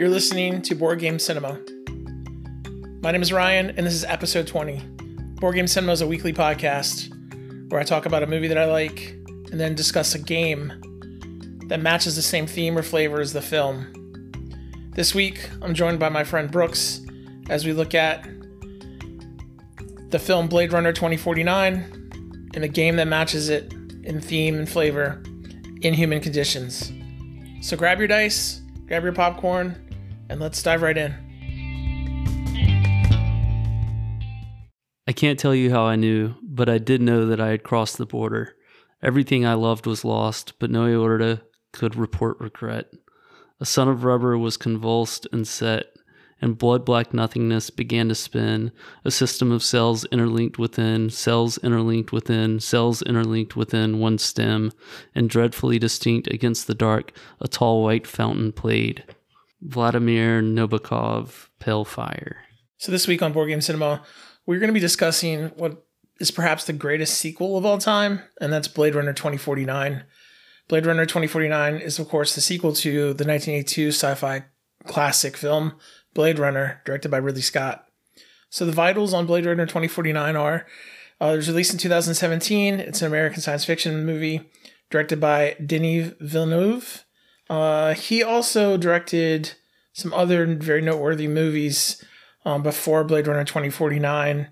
You're listening to Board Game Cinema. My name is Ryan, and this is episode 20. Board Game Cinema is a weekly podcast where I talk about a movie that I like and then discuss a game that matches the same theme or flavor as the film. This week, I'm joined by my friend Brooks as we look at the film Blade Runner 2049 and a game that matches it in theme and flavor, Inhuman Conditions. So grab your dice, grab your popcorn, and let's dive right in. I can't tell you how I knew, but I did know that I had crossed the border. Everything I loved was lost, but no aorta could report regret. A sun of rubber was convulsed and set, and blood-black nothingness began to spin, a system of cells interlinked within, cells interlinked within, cells interlinked within one stem, and dreadfully distinct against the dark, a tall white fountain played. Vladimir Nabokov, Pale Fire. So this week on Board Game Cinema, we're going to be discussing what is perhaps the greatest sequel of all time, and that's Blade Runner 2049. Blade Runner 2049 is, of course, the sequel to the 1982 sci-fi classic film, Blade Runner, directed by Ridley Scott. So the vitals on Blade Runner 2049 are, it was released in 2017. It's an American science fiction movie directed by Denis Villeneuve. He also directed some other very noteworthy movies before Blade Runner 2049,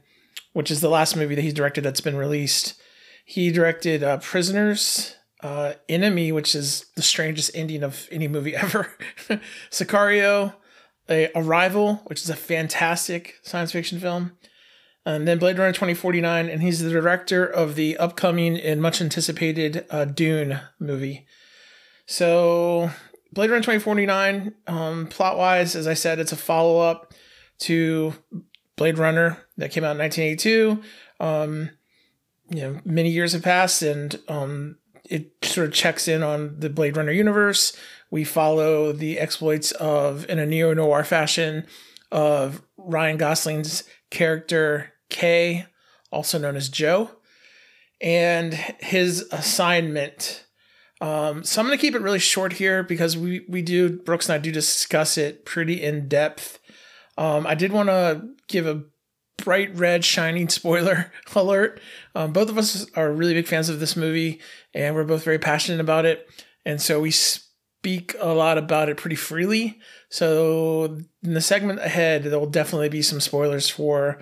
which is the last movie that he's directed that's been released. He directed Prisoners, Enemy, which is the strangest ending of any movie ever, Sicario, Arrival, which is a fantastic science fiction film, and then Blade Runner 2049, and he's the director of the upcoming and much anticipated Dune movie. So Blade Runner 2049, plot-wise, as I said, it's a follow-up to Blade Runner that came out in 1982. Many years have passed, and it sort of checks in on the Blade Runner universe. We follow the exploits of, in a neo-noir fashion, of Ryan Gosling's character Kay, also known as Joe, and his assignment. So I'm going to keep it really short here because Brooks and I do discuss it pretty in depth. I did want to give a bright red shining spoiler alert. Both of us are really big fans of this movie, and we're both very passionate about it. And so we speak a lot about it pretty freely. So in the segment ahead, there will definitely be some spoilers for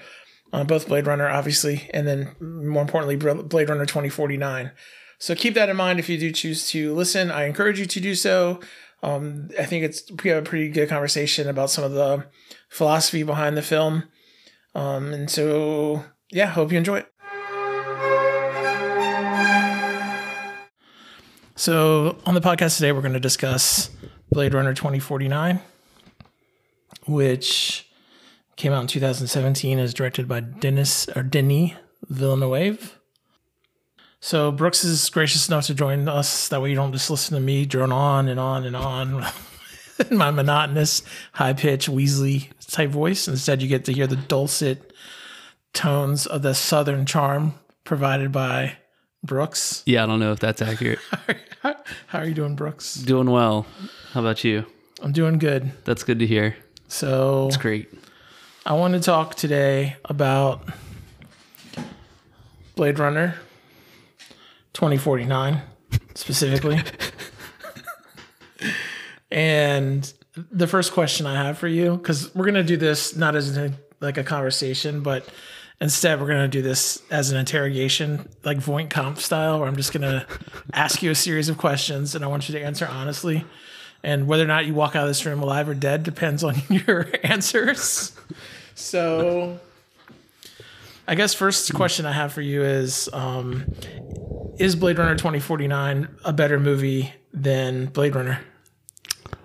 both Blade Runner, obviously, and then more importantly, Blade Runner 2049. So keep that in mind if you do choose to listen. I encourage you to do so. I think we have a pretty good conversation about some of the philosophy behind the film. And so, yeah, hope you enjoy it. So on the podcast today, we're going to discuss Blade Runner 2049, which came out in 2017, is directed by Denis Villeneuve. So Brooks is gracious enough to join us. That way you don't just listen to me drone on and on and on in my monotonous, high-pitched, Weasley type voice. Instead, you get to hear the dulcet tones of the Southern charm provided by Brooks. Yeah, I don't know if that's accurate. How are you doing, Brooks? Doing well. How about you? I'm doing good. That's good to hear. So it's great. I want to talk today about Blade Runner 2049 specifically. And the first question I have for you, because we're going to do this not as like a conversation, but instead we're going to do this as an interrogation, like Voight-Kampff style, where I'm just going to ask you a series of questions and I want you to answer honestly. And whether or not you walk out of this room alive or dead depends on your answers. So I guess first question I have for you is Blade Runner 2049 a better movie than Blade Runner?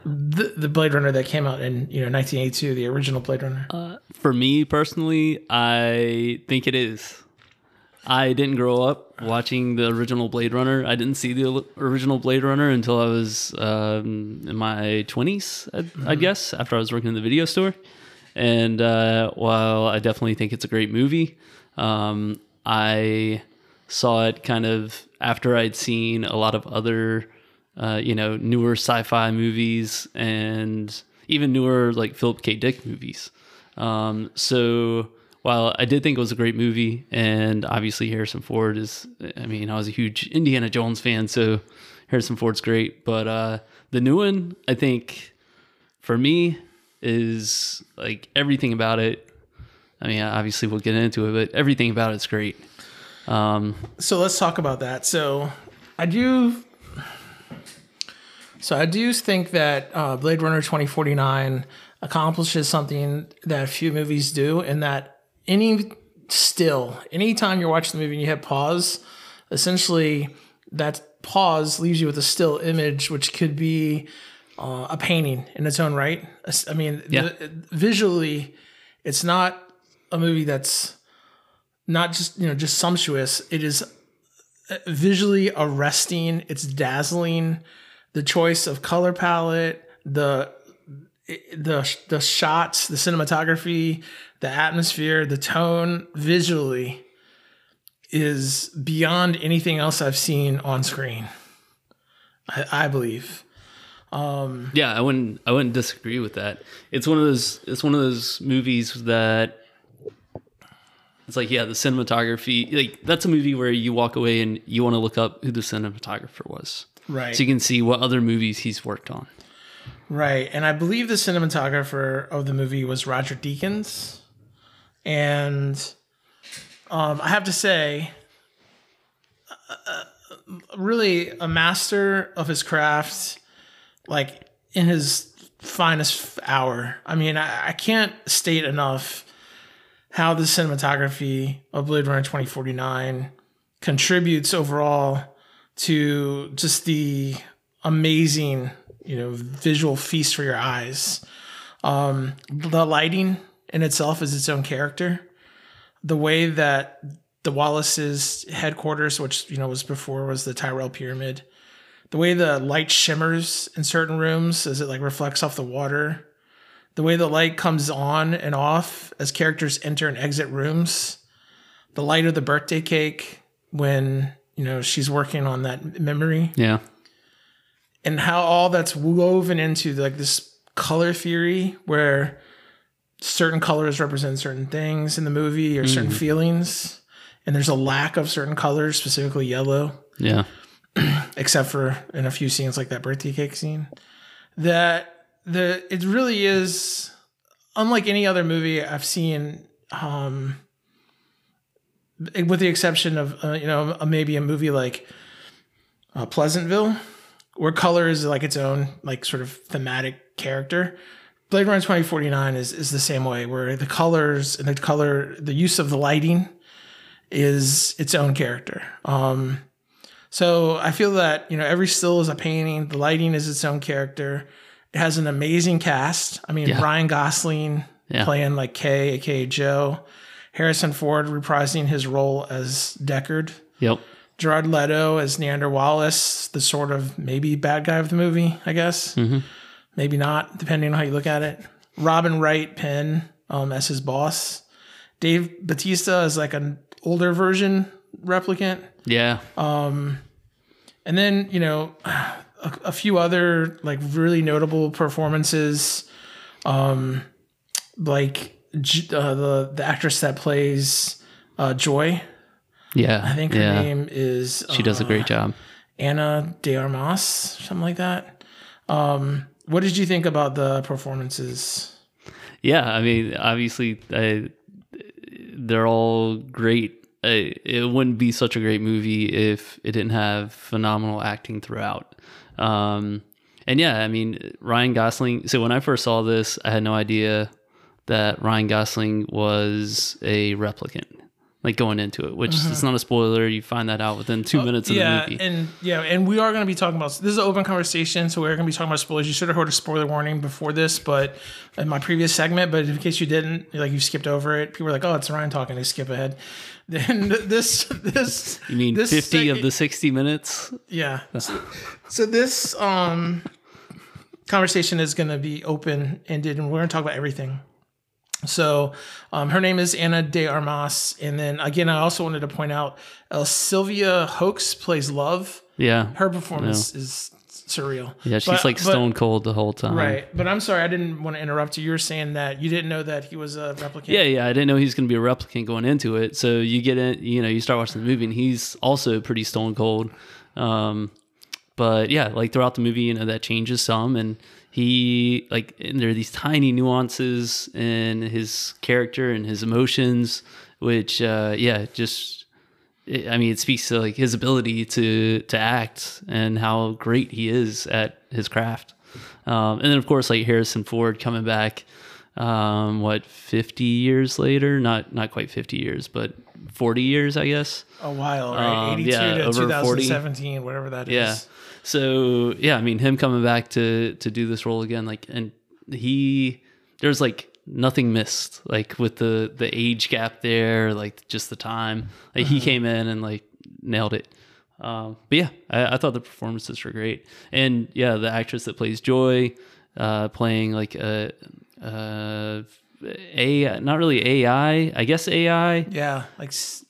The Blade Runner that came out in 1982, the original Blade Runner. For me personally, I think it is. I didn't grow up watching the original Blade Runner. I didn't see the original Blade Runner until I was in my 20s, I guess, after I was working in the video store. And while I definitely think it's a great movie, I saw it kind of after I'd seen a lot of other newer sci-fi movies and even newer like Philip K. Dick movies. So while I did think it was a great movie, and obviously Harrison Ford is, I mean, I was a huge Indiana Jones fan, so Harrison Ford's great. But the new one, I think, for me, is like everything about it. I mean, obviously we'll get into it, but everything about it's great. So let's talk about that. So I do think that Blade Runner 2049 accomplishes something that few movies do, in that anytime you're watching the movie and you hit pause, essentially that pause leaves you with a still image, which could be a painting in its own right. I mean, yeah. Visually, it's not a movie that's not just, just sumptuous. It is visually arresting. It's dazzling. The choice of color palette, the shots, the cinematography, the atmosphere, the tone, visually is beyond anything else I've seen on screen. I believe. Yeah, I wouldn't disagree with that. It's one of those movies that it's like, yeah, the cinematography, like that's a movie where you walk away and you want to look up who the cinematographer was. Right. So you can see what other movies he's worked on. Right. And I believe the cinematographer of the movie was Roger Deakins. And I have to say, really a master of his craft, like in his finest hour. I mean, I can't state enough how the cinematography of Blade Runner 2049 contributes overall to just the amazing, visual feast for your eyes. The lighting in itself is its own character. The way that the Wallace's headquarters, which, was the Tyrell Pyramid, the way the light shimmers in certain rooms as it like reflects off the water, the way the light comes on and off as characters enter and exit rooms, the light of the birthday cake when, she's working on that memory. Yeah. And how all that's woven into like this color theory where certain colors represent certain things in the movie or certain feelings. And there's a lack of certain colors, specifically yellow. Yeah. Except for in a few scenes like that birthday cake scene. It really is unlike any other movie I've seen, with the exception of, maybe a movie like Pleasantville, where color is like its own, like sort of thematic character. Blade Runner 2049 is the same way, where the colors and the use of the lighting is its own character. So I feel that, every still is a painting. The lighting is its own character. It has an amazing cast. I mean, yeah. Ryan Gosling playing like Kay, aka Joe. Harrison Ford reprising his role as Deckard. Yep. Gerard Leto as Neander Wallace, the sort of maybe bad guy of the movie, I guess. Mm-hmm. Maybe not, depending on how you look at it. Robin Wright Penn as his boss. Dave Bautista as like an older version replicant. Yeah. And then, a few other like really notable performances. The actress that plays Joy. Yeah. I think her name is... She does a great job. Anna de Armas, something like that. What did you think about the performances? Yeah, I mean, obviously, they're all great. It wouldn't be such a great movie if it didn't have phenomenal acting throughout. And yeah, I mean, Ryan Gosling... So when I first saw this, I had no idea that Ryan Gosling was a replicant, like going into it, which is not a spoiler. You find that out within 2 minutes of the movie. And we are going to be talking about, this is an open conversation, so we're going to be talking about spoilers. You should have heard a spoiler warning before this, but in my previous segment, but in case you didn't, like you skipped over it, people were like, oh, it's Ryan talking, they skip ahead. Then this. You mean this 50 of the 60 minutes? Yeah. So this conversation is going to be open-ended, and we're going to talk about everything. So her name is Anna de Armas. And then, again, I also wanted to point out Sylvia Hoax plays Love. Yeah. Her performance is surreal. Yeah, she's stone cold the whole time. Right. But I'm sorry, I didn't want to interrupt you. You were saying that you didn't know that he was a replicant. Yeah. I didn't know he was going to be a replicant going into it. So you get in, you start watching the movie and he's also pretty stone cold. But yeah, throughout the movie, that changes some. And he, and there are these tiny nuances in his character and his emotions, which, it speaks to his ability to act and how great he is at his craft. And then, of course, Harrison Ford coming back, 50 years later? Not quite 50 years, but 40 years, I guess. A while, right? 82 to 2017, 40. Whatever that is. Yeah. So, him coming back to do this role again, and there's nothing missed, with the age gap there, just the time. He came in and nailed it. But yeah, I thought the performances were great. And yeah, the actress that plays Joy, playing not really AI, I guess AI. Yeah, Siri,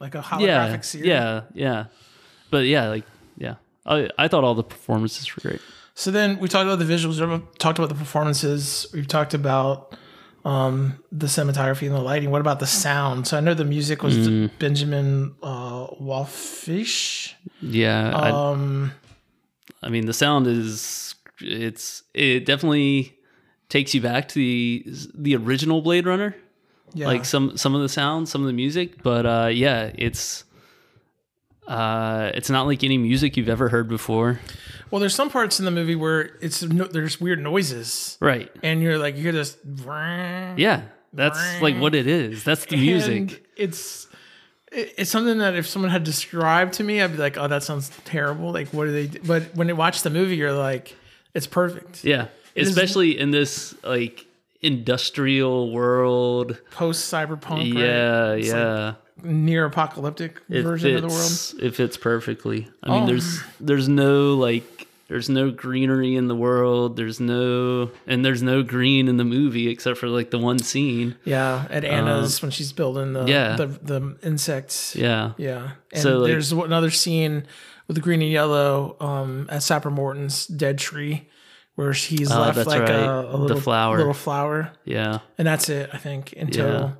a holographic Siri. Yeah. But yeah. I thought all the performances were great. So then we talked about the visuals, we talked about the performances, we've talked about the cinematography and the lighting. What about the sound? So I know the music was Benjamin Wallfisch. Yeah. The sound is, it definitely takes you back to the original Blade Runner. Yeah. Some of the sound, some of the music, but it's not like any music you've ever heard before. Well, there's some parts in the movie where there's weird noises, right? And you're you hear this. Yeah, that's what it is. That's the music. It's something that if someone had described to me, I'd be like, "Oh, that sounds terrible." What do they do? But when you watch the movie, you're like, "It's perfect." Yeah, especially in this industrial world, post cyberpunk. Yeah, right? Yeah. Near apocalyptic version of the world. It fits perfectly. There's no there's no greenery in the world. There's no green in the movie except for the one scene. Yeah, at Anna's when she's building the insects. Yeah. And so, there's another scene with the green and yellow at Sapper Morton's dead tree where she's left little flower. Yeah, and that's it. I think until. Yeah.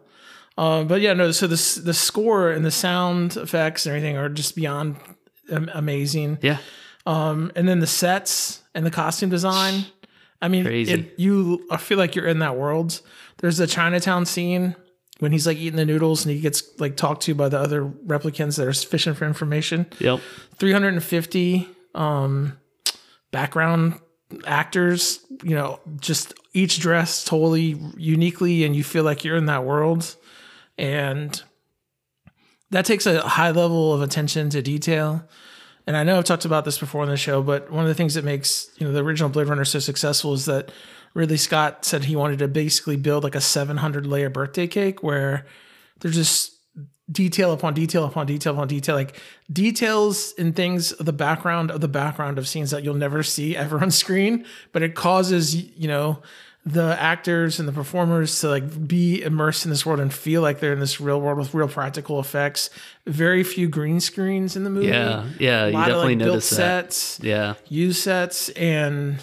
So the score and the sound effects and everything are just beyond amazing. Yeah. And then the sets and the costume design. Crazy. I feel like you're in that world. There's the Chinatown scene when he's eating the noodles and he gets talked to by the other replicants that are fishing for information. Yep. 350 background actors, just each dressed totally uniquely and you feel like you're in that world. And that takes a high level of attention to detail. And I know I've talked about this before on the show, but one of the things that makes the original Blade Runner so successful is that Ridley Scott said he wanted to basically build a 700 layer birthday cake where there's just detail upon detail upon detail upon detail, details and things of the background of scenes that you'll never see ever on screen, but it causes the actors and the performers to be immersed in this world and feel like they're in this real world with real practical effects. Very few green screens in the movie. Yeah. You definitely notice that. Sets, yeah. Use sets and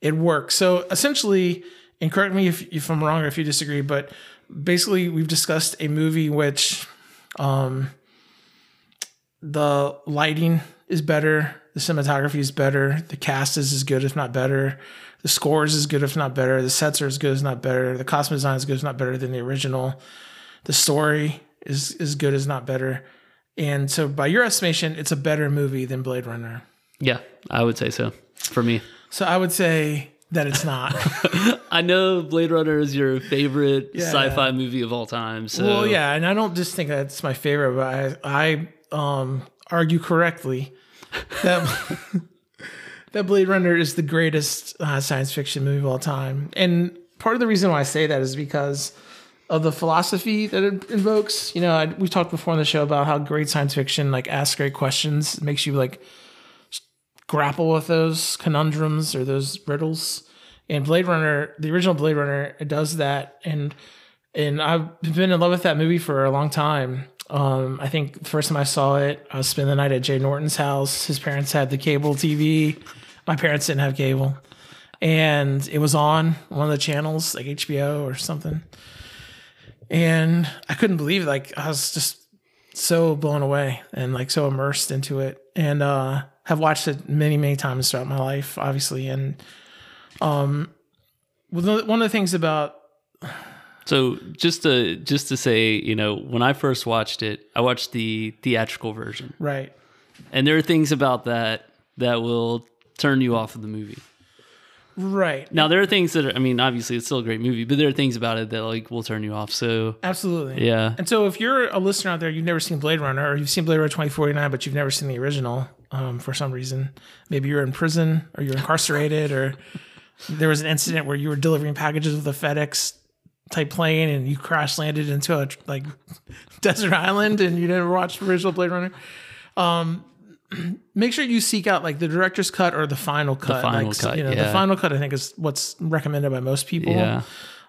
it works. So essentially, and correct me if I'm wrong or if you disagree, but basically we've discussed a movie which the lighting is better. The cinematography is better. The cast is as good, if not better. The score is as good, if not better. The sets are as good, if not better. The costume design is as good, if not better than the original. The story is as good, if not better. And so by your estimation, it's a better movie than Blade Runner. Yeah, I would say so for me. So I would say that it's not. I know Blade Runner is your favorite sci-fi movie of all time. So. Well, yeah, and I don't just think that's my favorite, but I argue correctly that that Blade Runner is the greatest science fiction movie of all time. And part of the reason why I say that is because of the philosophy that it invokes. We've talked before on the show about how great science fiction asks great questions. It makes you grapple with those conundrums or those riddles. And Blade Runner, the original Blade Runner, it does that. And I've been in love with that movie for a long time. I think the first time I saw it, I spent the night at Jay Norton's house. His parents had the cable TV. My parents didn't have cable. And it was on one of the channels, like HBO or something. And I couldn't believe, like, I was just so blown away and, like, so immersed into it. And have watched it many, many times throughout my life, obviously. And one of the things about... So just to say, you know, when I first watched it, I watched the theatrical version. Right. And there are things about that will turn you off of the movie. Right. Now, there are things that are, I mean, obviously it's still a great movie, but there are things about it that, like, will turn you off. So absolutely. Yeah. And so if you're a listener out there, you've never seen Blade Runner, or you've seen Blade Runner 2049, but you've never seen the original, for some reason, maybe you're in prison or you're incarcerated, or there was an incident where you were delivering packages with a FedEx type plane and you crash landed into a, like, desert island, and you never watched the original Blade Runner. Make sure you seek out, like, the director's cut or the final cut. The final cut, I think, is what's recommended by most people. Yeah.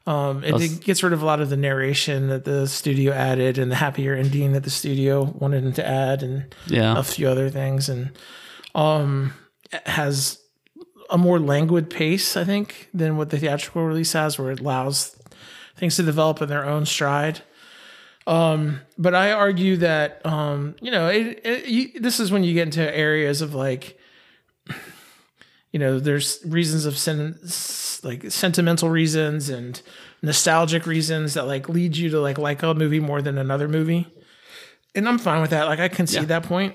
It gets rid of a lot of the narration that the studio added and the happier ending that the studio wanted to add, and a few other things. And it has a more languid pace, I think, than what the theatrical release has, where it allows things to develop in their own stride. But I argue that, this is when you get into areas of, like, you know, there's reasons of sentimental reasons and nostalgic reasons that, like, lead you to like a movie more than another movie. And I'm fine with that. Like, I can see that point.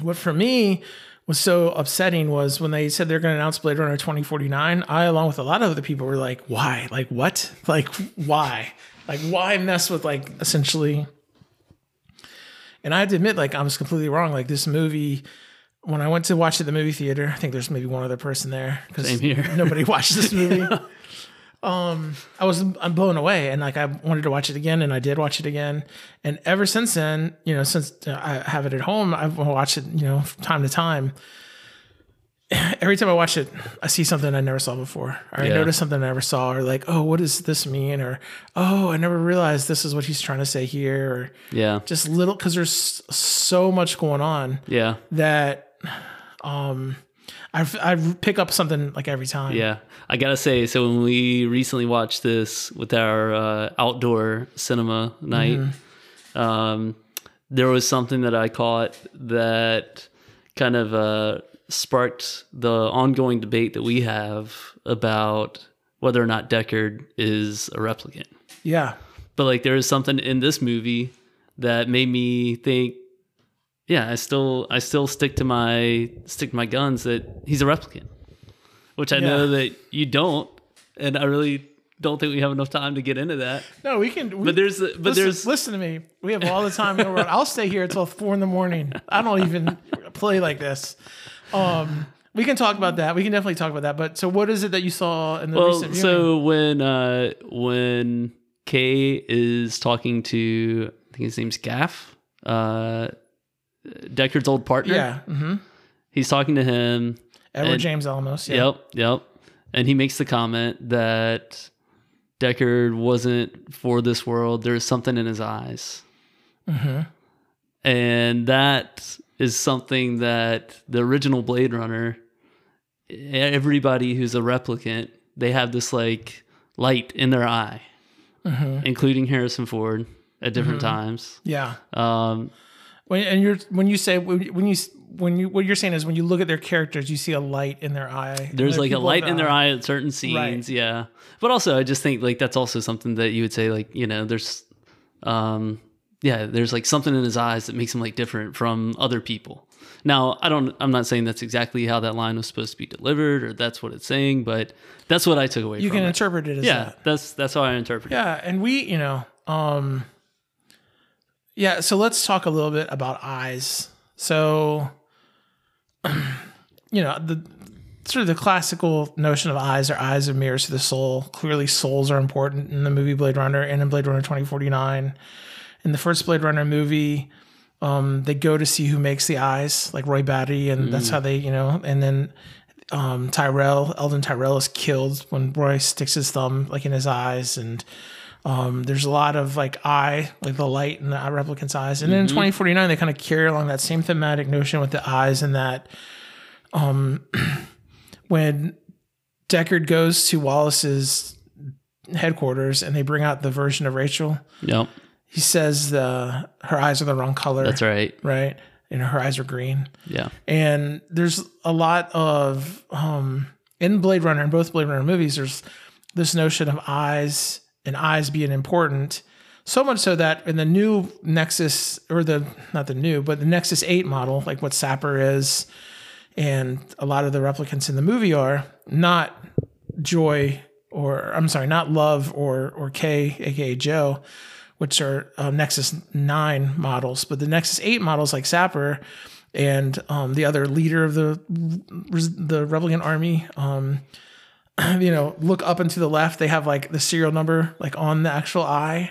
What for me was so upsetting was when they said they're going to announce Blade Runner 2049, I, along with a lot of other people, were like, why? Like, what? Like, why? Like, why mess with, like, essentially? And I have to admit, like, I was completely wrong. Like, this movie, when I went to watch it at the movie theater, I think there's maybe one other person there, because nobody watched this movie. I'm blown away, and, like, I wanted to watch it again, and I did watch it again. And ever since then, you know, since I have it at home, I've watched it, you know, from time to time. Every time I watch it, I see something I never saw before, or I notice something I never saw, or, like, oh, what does this mean? Or, oh, I never realized this is what he's trying to say here. Or just little, because there's so much going on that I pick up something, like, every time. Yeah. I got to say, so when we recently watched this with our outdoor cinema night, there was something that I caught that kind of... sparked the ongoing debate that we have about whether or not Deckard is a replicant. Yeah. But, like, there is something in this movie that made me think, yeah, I still stick to my guns that he's a replicant, which I know that you don't. And I really don't think we have enough time to get into that. No, we can. Listen to me. We have all the time in the world. I'll stay here until 4 a.m. I don't even play like this. We can talk about that. We can definitely talk about that. But so what is it that you saw in the recent viewing? So when Kay is talking to, I think his name's Gaff, Deckard's old partner. Yeah. Mm-hmm. He's talking to him. Edward James Olmos. Yeah. Yep. And he makes the comment that Deckard wasn't for this world. There's something in his eyes. Mm-hmm. And that... is something that the original Blade Runner, everybody who's a replicant, they have this, like, light in their eye, including Harrison Ford at different times. Yeah. What you're saying is when you look at their characters, you see a light in their eye. There's like a light in their eye at certain scenes. Right. Yeah. But also, I just think, like, that's also something that you would say, like, you know, there's, there's, like, something in his eyes that makes him, like, different from other people. Now, I'm not saying that's exactly how that line was supposed to be delivered, or that's what it's saying, but that's what I took away from it. You can interpret it as that. Yeah, that's how I interpret it. Yeah, and we, you know, so let's talk a little bit about eyes. So, you know, the sort of the classical notion of eyes, or eyes are mirrors to the soul. Clearly, souls are important in the movie Blade Runner and in Blade Runner 2049. In the first Blade Runner movie, they go to see who makes the eyes, like Roy Batty, and that's how they, you know, and then Eldon Tyrell is killed when Roy sticks his thumb, like, in his eyes, and There's a lot of like the light in the replicant's eyes. And then in 2049, they kind of carry along that same thematic notion with the eyes, and that when Deckard goes to Wallace's headquarters and they bring out the version of Rachel, yep, he says her eyes are the wrong color. That's right. Right. And her eyes are green. Yeah. And there's a lot of, in Blade Runner, in both Blade Runner movies, there's this notion of eyes and eyes being important. So much so that in the new Nexus, or the Nexus 8 model, like what Sapper is, and a lot of the replicants in the movie are not Joy, or I'm sorry, not Love or Kay, aka Joe, which are Nexus 9 models, but the Nexus 8 models, like Sapper and the other leader of the replicant army, look up and to the left. They have like the serial number like on the actual eye.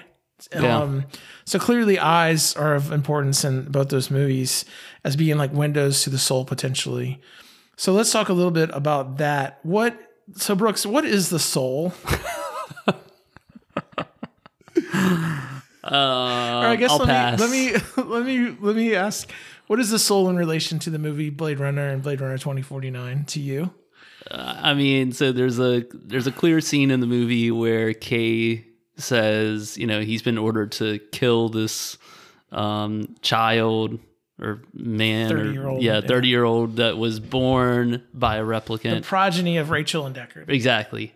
Yeah. So clearly eyes are of importance in both those movies as being like windows to the soul potentially. So let's talk a little bit about that. So Brooks, what is the soul? I guess I'll pass. Let me ask, what is the soul in relation to the movie Blade Runner and Blade Runner 2049 to you? So there's a clear scene in the movie where Kay says, he's been ordered to kill this child or man, 30-year-old that was born by a replicant, the progeny of Rachel and Deckard. Exactly.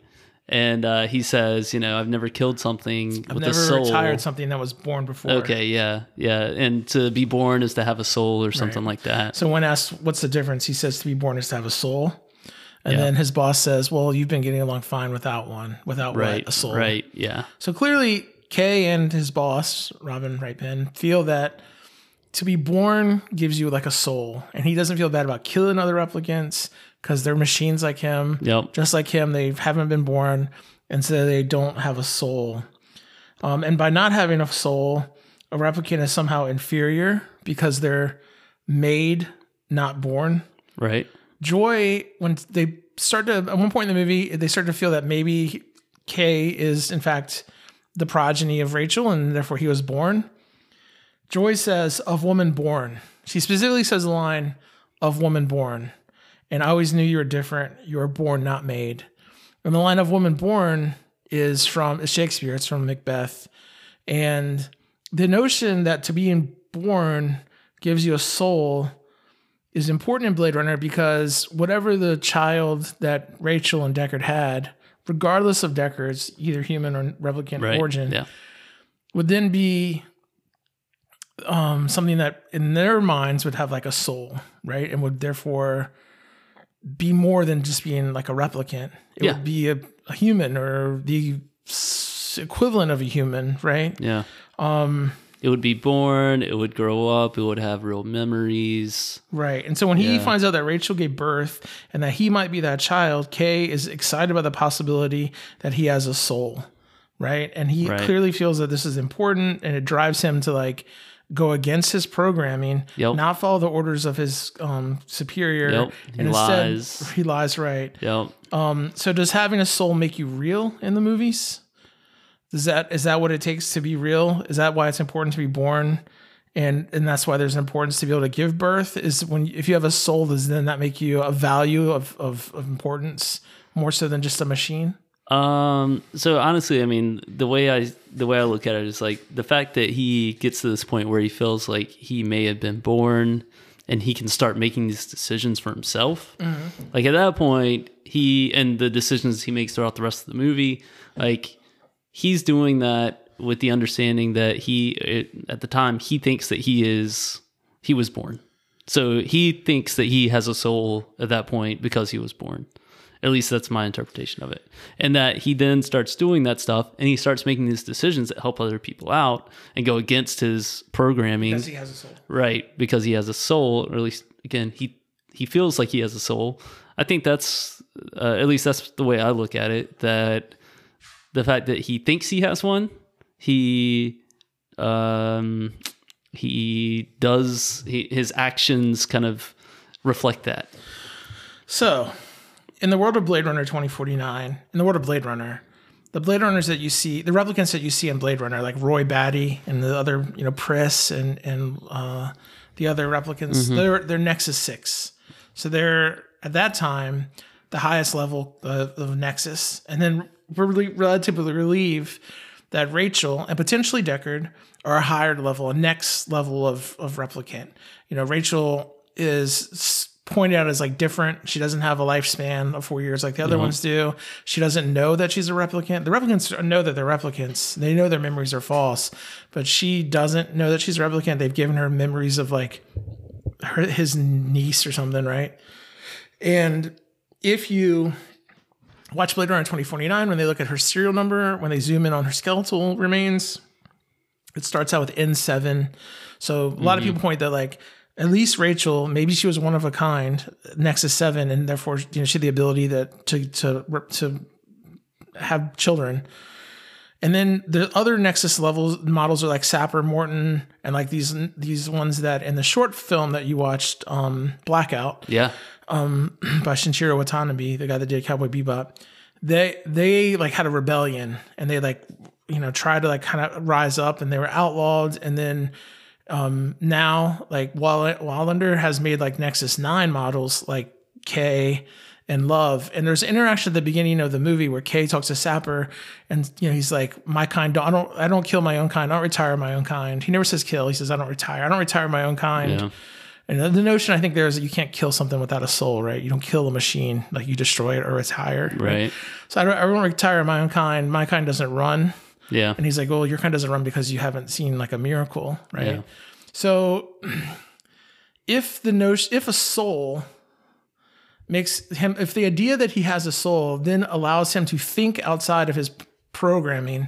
And he says, I've never killed something with a soul. I've never retired something that was born before. Okay, yeah, yeah. And to be born is to have a soul or something like that. So when asked what's the difference, he says to be born is to have a soul. And then his boss says, well, you've been getting along fine without one, a soul. Right, yeah. So clearly Kay and his boss, Robin Wright Penn, feel that to be born gives you like a soul. And he doesn't feel bad about killing other replicants, because they're machines like him, just like him. They haven't been born, and so they don't have a soul. And by not having a soul, a replicant is somehow inferior because they're made, not born. Right. Joy, when they start to, at one point in the movie, they start to feel that maybe Kay is, in fact, the progeny of Rachel, and therefore he was born. Joy says, of woman born. She specifically says the line, of woman born. And I always knew you were different. You were born, not made. And the line of woman born is from Shakespeare. It's from Macbeth. And the notion that to being born gives you a soul is important in Blade Runner, because whatever the child that Rachel and Deckard had, regardless of Deckard's either human or replicant origin, would then be something that in their minds would have like a soul, right? And would therefore be more than just being like a replicant. It would be a human, or the equivalent of a human, right? Yeah. It would be born, it would grow up, it would have real memories. Right. And so when he finds out that Rachel gave birth and that he might be that child, Kay is excited about the possibility that he has a soul, right? And he clearly feels that this is important, and it drives him to like go against his programming, not follow the orders of his superior, and instead he lies. Right. So does having a soul make you real in the movies? Is that what it takes to be real? Is that why it's important to be born? And that's why there's an importance to be able to give birth, is when, if you have a soul, does then that make you a value of importance more so than just a machine? So honestly, the way I look at it is like the fact that he gets to this point where he feels like he may have been born and he can start making these decisions for himself. Mm-hmm. Like at that point, he, and the decisions he makes throughout the rest of the movie, like he's doing that with the understanding that at the time he thinks that he was born. So he thinks that he has a soul at that point because he was born. At least that's my interpretation of it. And that he then starts doing that stuff, and he starts making these decisions that help other people out and go against his programming. Because he has a soul. Right, because he has a soul, or at least, again, he feels like he has a soul. I think that's, at least that's the way I look at it, that the fact that he thinks he has one, his actions kind of reflect that. So in the world of Blade Runner 2049, the Blade Runners that you see, the replicants that you see in Blade Runner, like Roy Batty and the other, you know, Pris and the other replicants, mm-hmm. they're Nexus 6. So they're, at that time, the highest level of Nexus. And then we're relatively relieved that Rachel and potentially Deckard are a higher level, a next level of replicant. You know, Rachel is pointed out as like different. She doesn't have a lifespan of 4 years like the other mm-hmm. ones do. She doesn't know that she's a replicant. The replicants know that they're replicants. They know their memories are false, but she doesn't know that she's a replicant. They've given her memories of like his niece or something, right? And if you watch Blade Runner 2049, when they look at her serial number, when they zoom in on her skeletal remains, it starts out with N7. So a lot of people point that like, at least Rachel, maybe she was one of a kind, Nexus 7, and therefore, you know, she had the ability that to have children. And then the other Nexus levels models are like Sapper Morton and like these ones that in the short film that you watched, Blackout, by Shinichiro Watanabe, the guy that did Cowboy Bebop, they like had a rebellion and they like, you know, tried to like kind of rise up and they were outlawed, and then. Now, like Wallander has made like Nexus 9 models like Kay and Love, and there's an interaction at the beginning of the movie where Kay talks to Sapper, and you know he's like, "My kind, I don't kill my own kind. I don't retire my own kind." He never says kill. He says, "I don't retire. I don't retire my own kind." Yeah. And the notion I think there is that you can't kill something without a soul, right? You don't kill a machine, like you destroy it or retire, right? So I don't retire my own kind. My kind doesn't run. Yeah. And he's like, well, your kind doesn't run because you haven't seen like a miracle, right? Yeah. So if a soul makes him, if the idea that he has a soul then allows him to think outside of his programming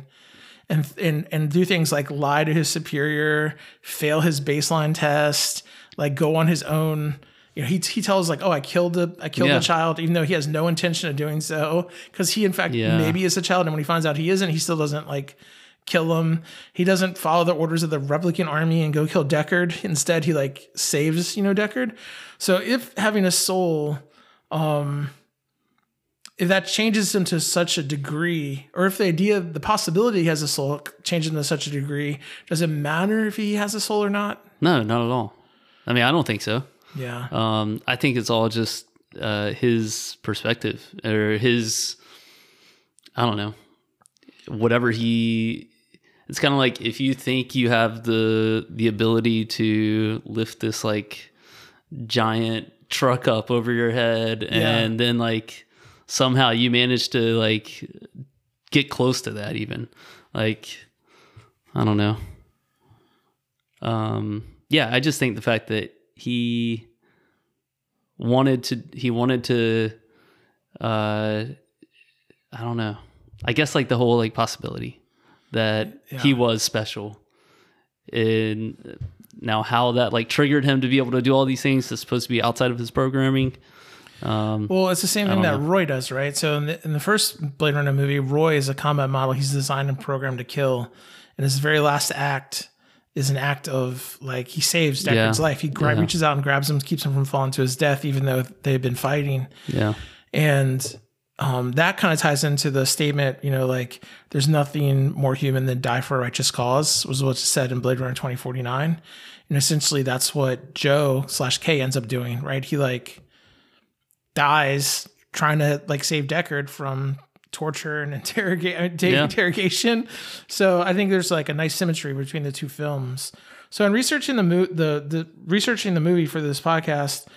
and do things like lie to his superior, fail his baseline test, like go on his own. You know, he tells like, oh, I killed a child, even though he has no intention of doing so, because he in fact maybe is a child, and when he finds out he isn't, he still doesn't like kill him. He doesn't follow the orders of the replicant army and go kill Deckard. Instead, he like saves, you know, Deckard. So if having a soul, if that changes him to such a degree, or if the possibility he has a soul changes him to such a degree, does it matter if he has a soul or not? No, not at all. I mean, I don't think so. Yeah. I think it's all just his perspective or his, I don't know, whatever he, it's kind of like if you think you have the ability to lift this like giant truck up over your head and then like somehow you manage to like get close to that even. Like, I don't know. I just think the fact that he wanted to I don't know. I guess like the whole like possibility that he was special, and now how that like triggered him to be able to do all these things that's supposed to be outside of his programming. Well, it's the same thing that Roy does, right? So in the first Blade Runner movie, Roy is a combat model. He's designed and programmed to kill, and his very last act is an act of like, he saves Deckard's life. He reaches out and grabs him, keeps him from falling to his death, even though they've been fighting. Yeah. And that kind of ties into the statement, you know, like there's nothing more human than die for a righteous cause, was what's said in Blade Runner 2049. And essentially that's what Joe/Kay ends up doing, right? He like dies trying to like save Deckard from torture and interrogation. So I think there's like a nice symmetry between the two films. So in researching the movie for this podcast,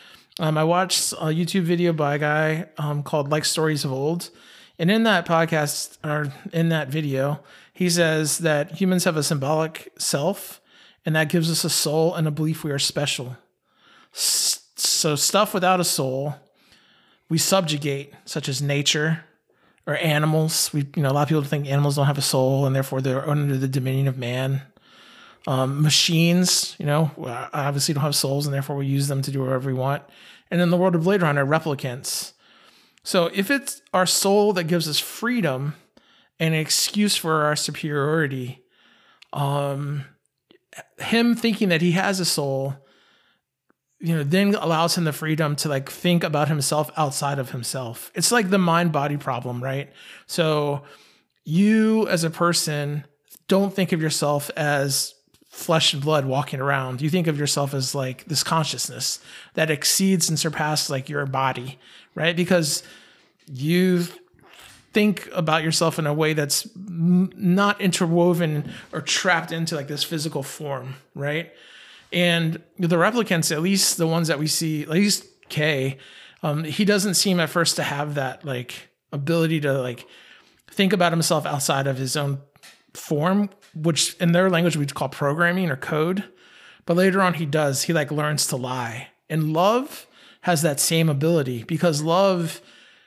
I watched a YouTube video by a guy called Like Stories of Old, and in that video, he says that humans have a symbolic self, and that gives us a soul and a belief we are special. So stuff without a soul, we subjugate, such as nature. Or animals. A lot of people think animals don't have a soul and therefore they're under the dominion of man. Machines, obviously don't have souls and therefore we use them to do whatever we want. And in the world of Blade Runner, replicants. So if it's our soul that gives us freedom and an excuse for our superiority, him thinking that he has a soul, then allows him the freedom to like think about himself outside of himself. It's like the mind body problem, right? So you as a person don't think of yourself as flesh and blood walking around. You think of yourself as like this consciousness that exceeds and surpasses like your body, right? Because you think about yourself in a way that's not interwoven or trapped into like this physical form, right? And the replicants, at least the ones that we see, at least K, he doesn't seem at first to have that like ability to like think about himself outside of his own form, which in their language we'd call programming or code. But later on he does. He like learns to lie. And Love has that same ability, because Love,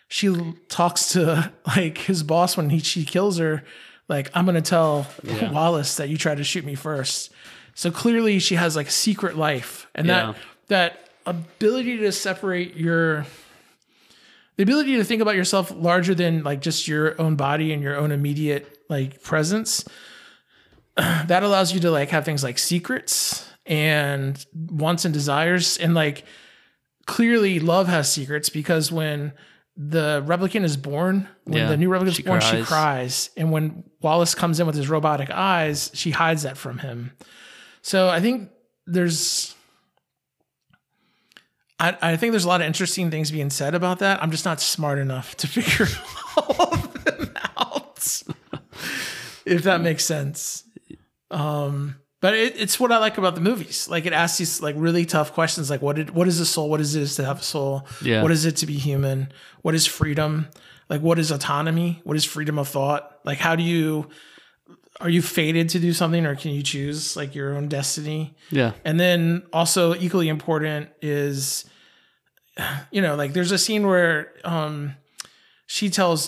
she talks to like his boss when she kills her, like, I'm gonna tell Wallace that you tried to shoot me first. So clearly she has like a secret life. And that ability to separate the ability to think about yourself larger than like just your own body and your own immediate like presence, that allows you to like have things like secrets and wants and desires. And like clearly Love has secrets, because when the replicant is born, the new replicant is born, she cries. And when Wallace comes in with his robotic eyes, she hides that from him. So I think there's a lot of interesting things being said about that. I'm just not smart enough to figure all of them out, if that makes sense. But it's what I like about the movies. Like, it asks these like really tough questions, like what is a soul? What is it to have a soul? Yeah. What is it to be human? What is freedom? Like, what is autonomy? What is freedom of thought? Like, are you fated to do something, or can you choose like your own destiny? Yeah. And then also equally important is, you know, like there's a scene where she tells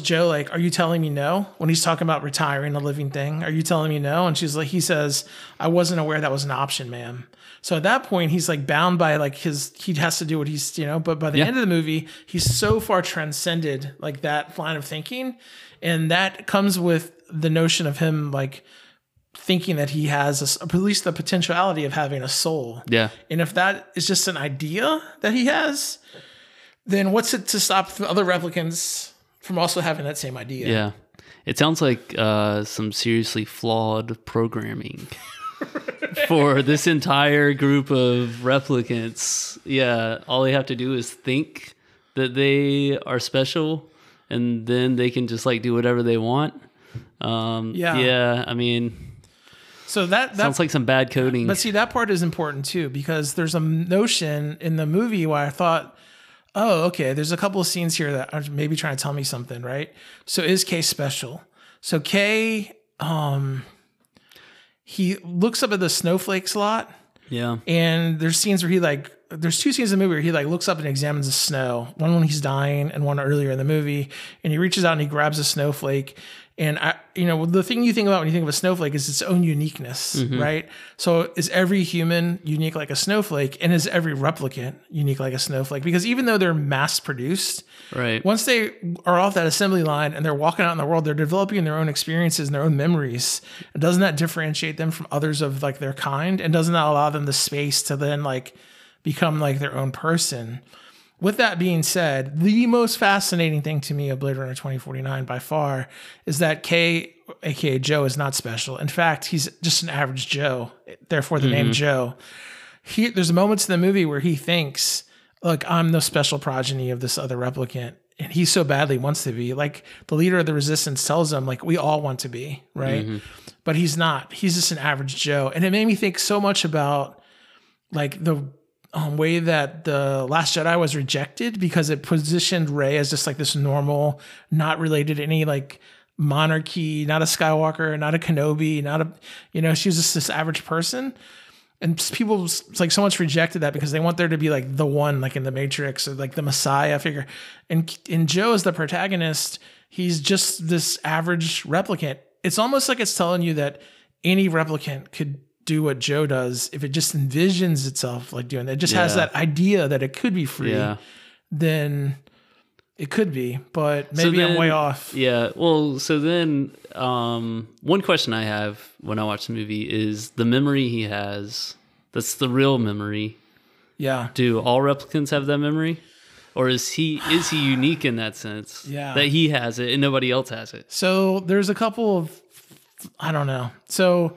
Joe, like, are you telling me no? When he's talking about retiring a living thing, are you telling me no? And she's like, he says, I wasn't aware that was an option, ma'am. So at that point, he's like bound by like he has to do what he's, you know, but by the end of the movie, he's so far transcended like that line of thinking. And that comes with the notion of him like thinking that he has at least the potentiality of having a soul. Yeah. And if that is just an idea that he has, then what's it to stop the other replicants from also having that same idea? Yeah. It sounds like some seriously flawed programming for this entire group of replicants. Yeah. All they have to do is think that they are special, and then they can just like do whatever they want. I mean, so that sounds like some bad coding. But see, that part is important too, because there's a notion in the movie where I thought, oh, okay, there's a couple of scenes here that are maybe trying to tell me something, right? So is K special? So K, he looks up at the snowflakes a lot. Yeah. And there's scenes where there's two scenes in the movie where he like looks up and examines the snow. One when he's dying and one earlier in the movie. And he reaches out and he grabs a snowflake. And the thing you think about when you think of a snowflake is its own uniqueness, right? So is every human unique like a snowflake, and is every replicant unique like a snowflake? Because even though they're mass produced, right, once they are off that assembly line and they're walking out in the world, they're developing their own experiences and their own memories. And doesn't that differentiate them from others of like their kind? And doesn't that allow them the space to then like become like their own person? With that being said, the most fascinating thing to me of Blade Runner 2049 by far is that K, aka Joe, is not special. In fact, he's just an average Joe, therefore the name Joe. There's moments in the movie where he thinks, look, I'm the special progeny of this other replicant, and he so badly wants to be. Like, the leader of the resistance tells him, like, we all want to be, right? But he's not. He's just an average Joe. And it made me think so much about like the way that The Last Jedi was rejected, because it positioned Rey as just like this normal, not related to any like monarchy, not a Skywalker, not a Kenobi, not a, you know, she was just this average person. And people like so much rejected that because they want there to be like the one, like in the Matrix, or like the Messiah figure. And Joe is the protagonist. He's just this average replicant. It's almost like it's telling you that any replicant could do what Joe does if it just envisions itself like doing that. It just has that idea that it could be free, then it could be, but maybe I'm way off. Yeah. Well, so then one question I have when I watch the movie is the memory he has. That's the real memory. Yeah. Do all replicants have that memory? Or is he unique in that sense? Yeah. That he has it and nobody else has it. So there's a couple of, I don't know. So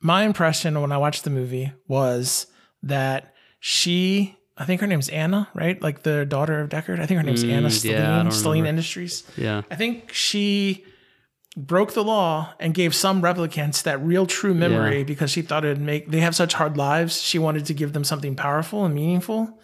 my impression when I watched the movie was that she, I think her name's Anna, right? Like the daughter of Deckard. I think her name's Anna Stellene Industries. Yeah. I think she broke the law and gave some replicants that real true memory because she thought it'd they have such hard lives. She wanted to give them something powerful and meaningful.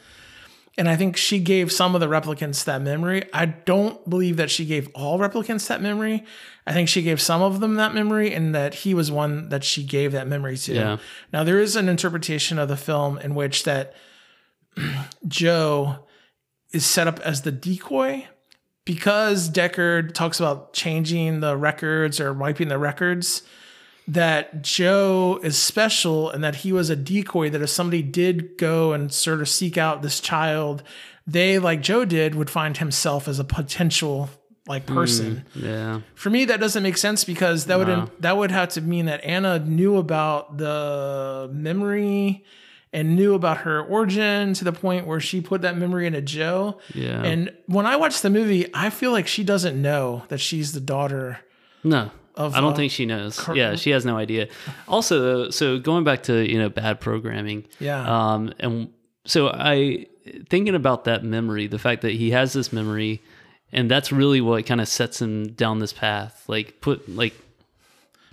And I think she gave some of the replicants that memory. I don't believe that she gave all replicants that memory. I think she gave some of them that memory, and that he was one that she gave that memory to. Yeah. Now, there is an interpretation of the film in which that Joe is set up as the decoy because Deckard talks about changing the records or wiping the records, that Joe is special and that he was a decoy, that if somebody did go and sort of seek out this child, they, like Joe did, would find himself as a potential like person. Yeah. For me, that doesn't make sense because that would have to mean that Anna knew about the memory and knew about her origin to the point where she put that memory into Joe. Yeah. And when I watched the movie, I feel like she doesn't know that she's the daughter. No. I don't think she knows. Yeah, she has no idea. Also, so going back to, bad programming. Yeah. And so thinking about that memory, the fact that he has this memory, and that's really what kind of sets him down this path.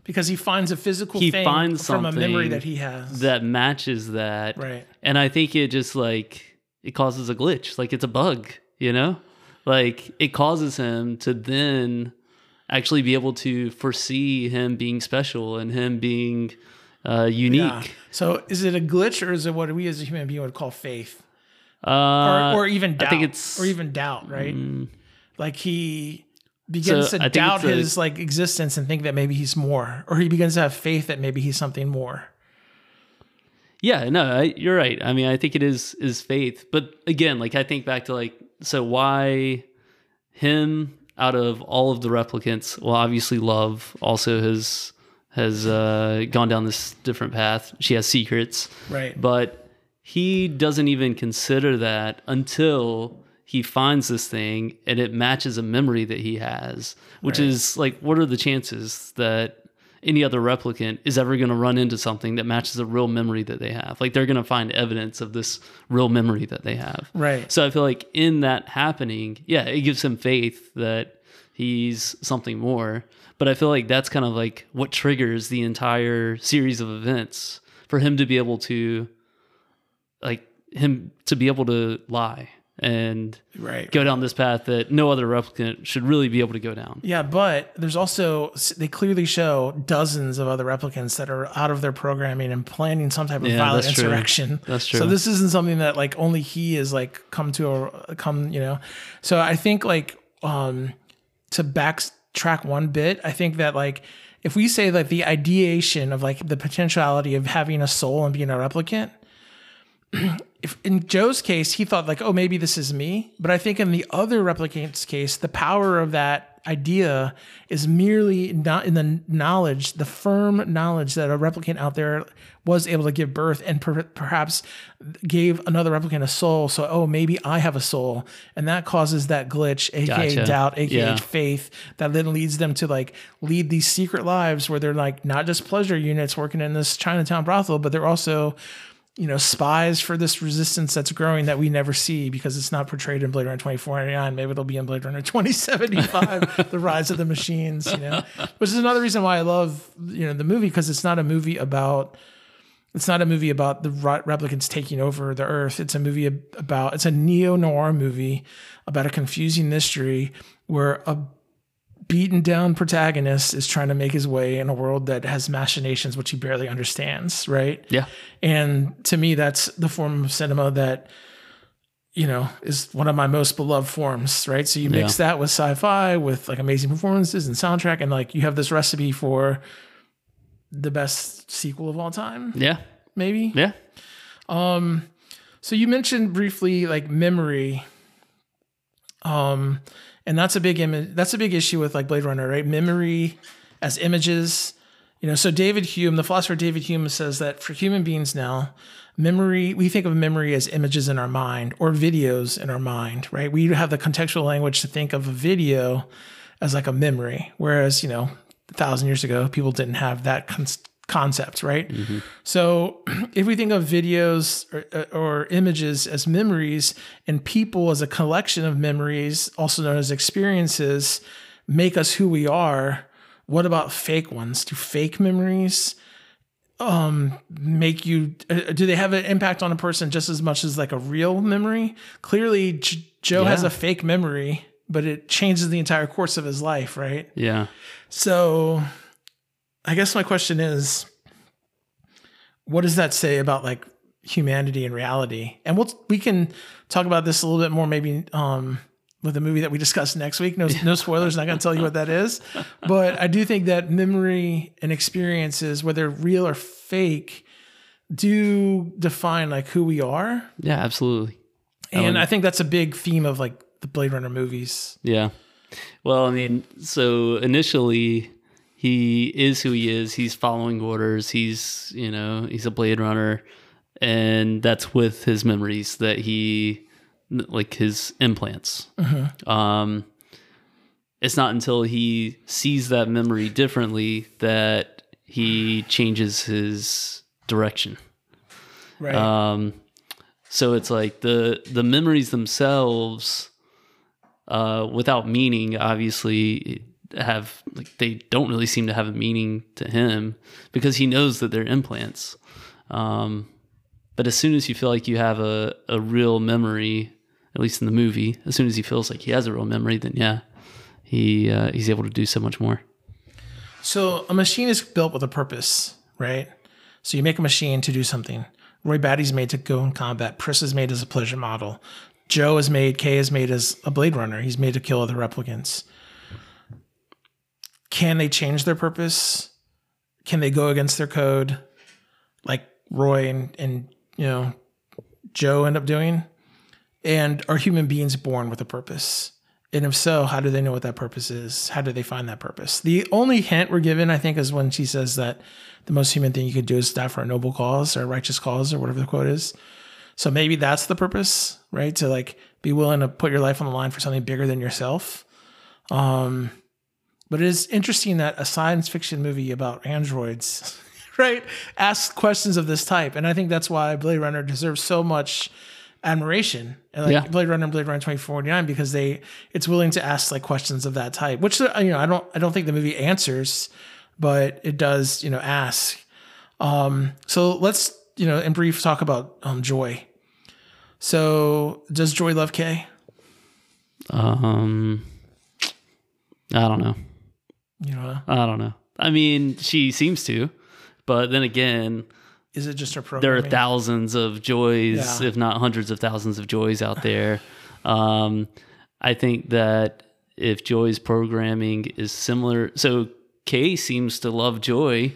Because he finds a physical thing from a memory that he has that matches that. Right. And I think it just it causes a glitch. Like it's a bug, it causes him to then actually be able to foresee him being special and him being unique. Yeah. So is it a glitch, or is it what we as a human being would call faith? Or even doubt. I think it's, or even doubt, right? He begins to doubt his existence and think that maybe he's more, or he begins to have faith that maybe he's something more. Yeah, no, you're right. I mean, I think it is faith. But again, I think back to so why him out of all of the replicants? Well, obviously Love also has gone down this different path. She has secrets. Right. But he doesn't even consider that until he finds this thing and it matches a memory that he has, which is what are the chances that any other replicant is ever going to run into something that matches a real memory that they have? They're going to find evidence of this real memory that they have. Right. So I feel in that happening, it gives him faith that he's something more. But I feel that's kind of what triggers the entire series of events for him to be able to, lie and go down this path that no other replicant should really be able to go down. Yeah, but there's also, they clearly show dozens of other replicants that are out of their programming and planning some type of violent insurrection. That's true. So this isn't something that only he is come to. So I think to backtrack one bit, I think that if we say that the ideation of the potentiality of having a soul and being a replicant, if in Joe's case, he thought oh, maybe this is me. But I think in the other replicant's case, the power of that idea is merely not in the knowledge, the firm knowledge that a replicant out there was able to give birth and perhaps gave another replicant a soul. So, maybe I have a soul. And that causes that glitch, AKA doubt, AKA faith, that then leads them to lead these secret lives where they're not just pleasure units working in this Chinatown brothel, but they're also spies for this resistance that's growing that we never see because it's not portrayed in Blade Runner 2049. Maybe it'll be in Blade Runner 2075, The Rise of the Machines, which is another reason why I love, the movie, because it's not a movie about the replicants taking over the earth. It's a movie about, it's a neo-noir movie about a confusing mystery where a beaten down protagonist is trying to make his way in a world that has machinations, which he barely understands. Right. Yeah. And to me, that's the form of cinema that, is one of my most beloved forms. Right. So you mix that with sci-fi, with amazing performances and soundtrack, and you have this recipe for the best sequel of all time. Yeah. Maybe. Yeah. So you mentioned briefly memory, and that's a big issue with Blade Runner, right? Memory as images, You know, so David Hume, the philosopher David Hume, says that for human beings now, memory, we think of memory as images in our mind or videos in our mind, right? We have the contextual language to think of a video as like a memory, whereas, you know, 1,000 years ago, people didn't have that concept, right? Mm-hmm. So if we think of videos or images as memories and people as a collection of memories, also known as experiences, make us who we are, what about fake ones? Do fake memories make you, do they have an impact on a person just as much as like a real memory? Clearly Joe has a fake memory, but it changes the entire course of his life, right? Yeah. So I guess my question is, what does that say about like humanity and reality? And we can talk about this a little bit more, maybe, with a movie that we discuss next week. No spoilers. Not going to tell you what that is, but I do think that memory and experiences, whether real or fake, do define like who we are. Yeah, absolutely. And I think that's a big theme of like the Blade Runner movies. Yeah. Well, I mean, so initially he is who he is. He's following orders. He's, you know, he's a Blade Runner, and that's with his memories that he, like his implants. Uh-huh. It's not until he sees that memory differently that he changes his direction. Right. So it's like the memories themselves, without meaning, obviously have, like, they don't really seem to have a meaning to him because he knows that they're implants. But as soon as you feel like you have a real memory, at least in the movie, as soon as he feels like he has a real memory, then he's able to do so much more. So a machine is built with a purpose, right? So you make a machine to do something. Roy Batty's made to go in combat. Pris is made as a pleasure model. Joe is made, Kay is made as a Blade Runner. He's made to kill other replicants. Can they change their purpose? Can they go against their code? Like Roy and you know, Joe end up doing? And are human beings born with a purpose? And if so, how do they know what that purpose is? How do they find that purpose? The only hint we're given, I think, is when she says that the most human thing you could do is die for a noble cause or a righteous cause or whatever the quote is. So maybe that's the purpose, right? To like be willing to put your life on the line for something bigger than yourself. But it is interesting that a science fiction movie about androids, right, asks questions of this type. And I think that's why Blade Runner deserves so much admiration. And like Blade Runner and Blade Runner 2049, because it's willing to ask like questions of that type, which, you know, I don't think the movie answers, but it does, you know, ask. So let's, you know, in brief talk about Joy. So does Joy love Kay? I don't know. You know? I don't know. I mean, she seems to. But then again, is it just her programming? There are thousands of Joys, if not hundreds of thousands of Joys out there. I think that if Joy's programming is similar, so Kay seems to love Joy,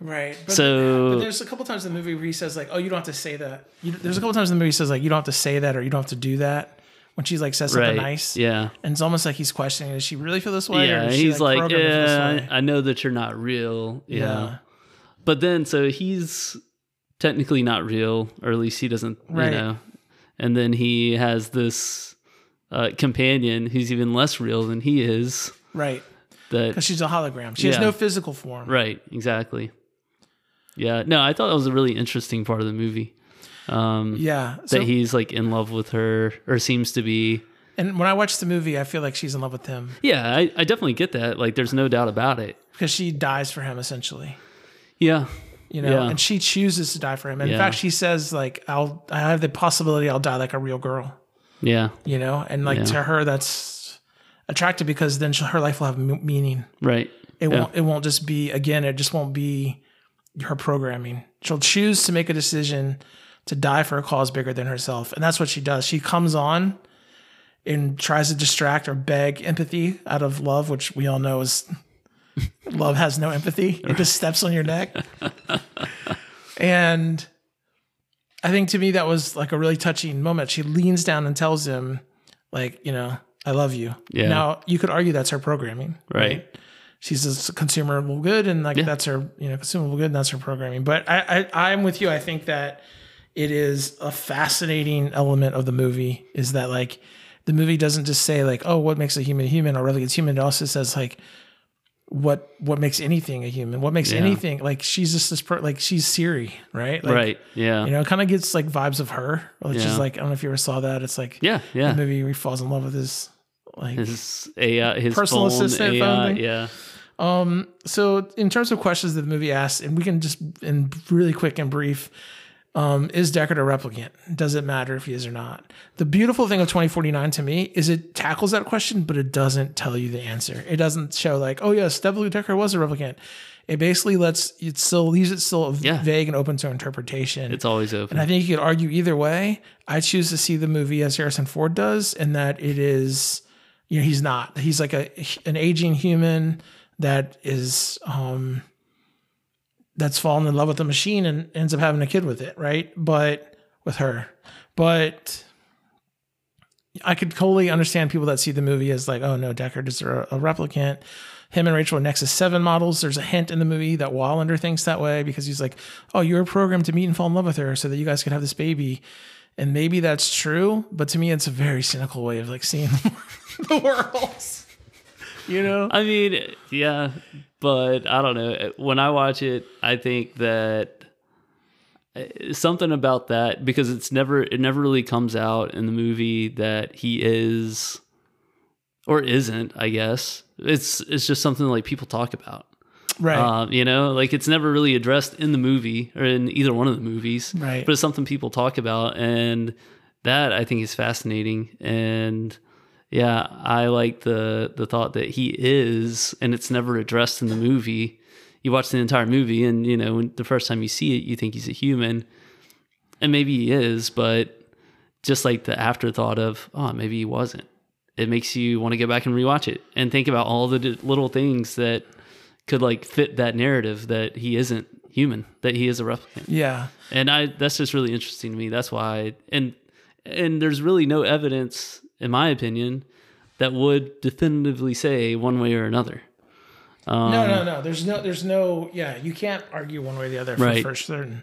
right? But so but there's a couple times in the movie where he says like, "Oh, you don't have to say that." There's a couple times in the movie he says like, "You don't have to say that" or "You don't have to do that." When she's like says something nice, and it's almost like he's questioning, does she really feel this way? Yeah, or he's like yeah, I know that you're not real. Yeah. But then, so he's technically not real, or at least he doesn't, you know. And then he has this companion who's even less real than he is. Right. Because she's a hologram. She has no physical form. Right, exactly. Yeah, no, I thought that was a really interesting part of the movie. That he's like in love with her, or seems to be. And when I watch the movie, I feel like she's in love with him. Yeah, I definitely get that. Like, there's no doubt about it. Because she dies for him, essentially. Yeah. You know, and she chooses to die for him. And in fact, she says, like, I have the possibility I'll die like a real girl. Yeah. You know, and like to her, that's attractive because then her life will have meaning. Right. It won't just be, again, it just won't be her programming. She'll choose to make a decision to die for a cause bigger than herself. And that's what she does. She comes on and tries to distract or beg empathy out of love, which we all know is love has no empathy. It just steps on your neck. And I think to me, that was like a really touching moment. She leans down and tells him like, you know, I love you. Yeah. Now you could argue that's her programming. Right. she's a consumable good, and like that's her, you know, consumable good, and that's her programming. But I'm with you. I think that it is a fascinating element of the movie is that like the movie doesn't just say like, oh, what makes a human a human or relegates human. It also says like, what makes anything a human? What makes anything like she's just this like she's Siri, right? Like, right. Yeah. You know, it kind of gets like vibes of her, which is like I don't know if you ever saw that. It's like the movie where he falls in love with his like his personal phone, assistant. Phone thing. Yeah. So in terms of questions that the movie asks, and we can just in really quick and brief. Is Deckard a replicant? Does it matter if he is or not? The beautiful thing of 2049 to me is it tackles that question, but it doesn't tell you the answer. It doesn't show like, oh yes, W. Deckard was a replicant. It basically lets it still leaves it still vague and open to interpretation. It's always open. And I think you could argue either way. I choose to see the movie as Harrison Ford does, and that it is, you know, he's not. He's like an aging human that is that's fallen in love with the machine and ends up having a kid with it. Right. But with her, but I could totally understand people that see the movie as like, oh no, Deckard is a replicant. Him and Rachel are Nexus 7 models. There's a hint in the movie that Wallander thinks that way because he's like, oh, you were programmed to meet and fall in love with her so that you guys could have this baby. And maybe that's true. But to me, it's a very cynical way of like seeing the worlds, you know? I mean, yeah. But I don't know. When I watch it, I think that something about that, because it never really comes out in the movie that he is or isn't, I guess. It's just something like people talk about. Right. You know, like it's never really addressed in the movie or in either one of the movies. Right. But it's something people talk about. And that I think is fascinating. And yeah, I like the thought that he is, and it's never addressed in the movie. You watch the entire movie, and you know, the first time you see it, you think he's a human, and maybe he is, but just like the afterthought of, oh, maybe he wasn't. It makes you want to go back and rewatch it and think about all the little things that could like fit that narrative that he isn't human, that he is a replicant. Yeah, and that's just really interesting to me. That's why, and there's really no evidence, in my opinion, that would definitively say one way or another. No. There's no. Yeah, you can't argue one way or the other for certain.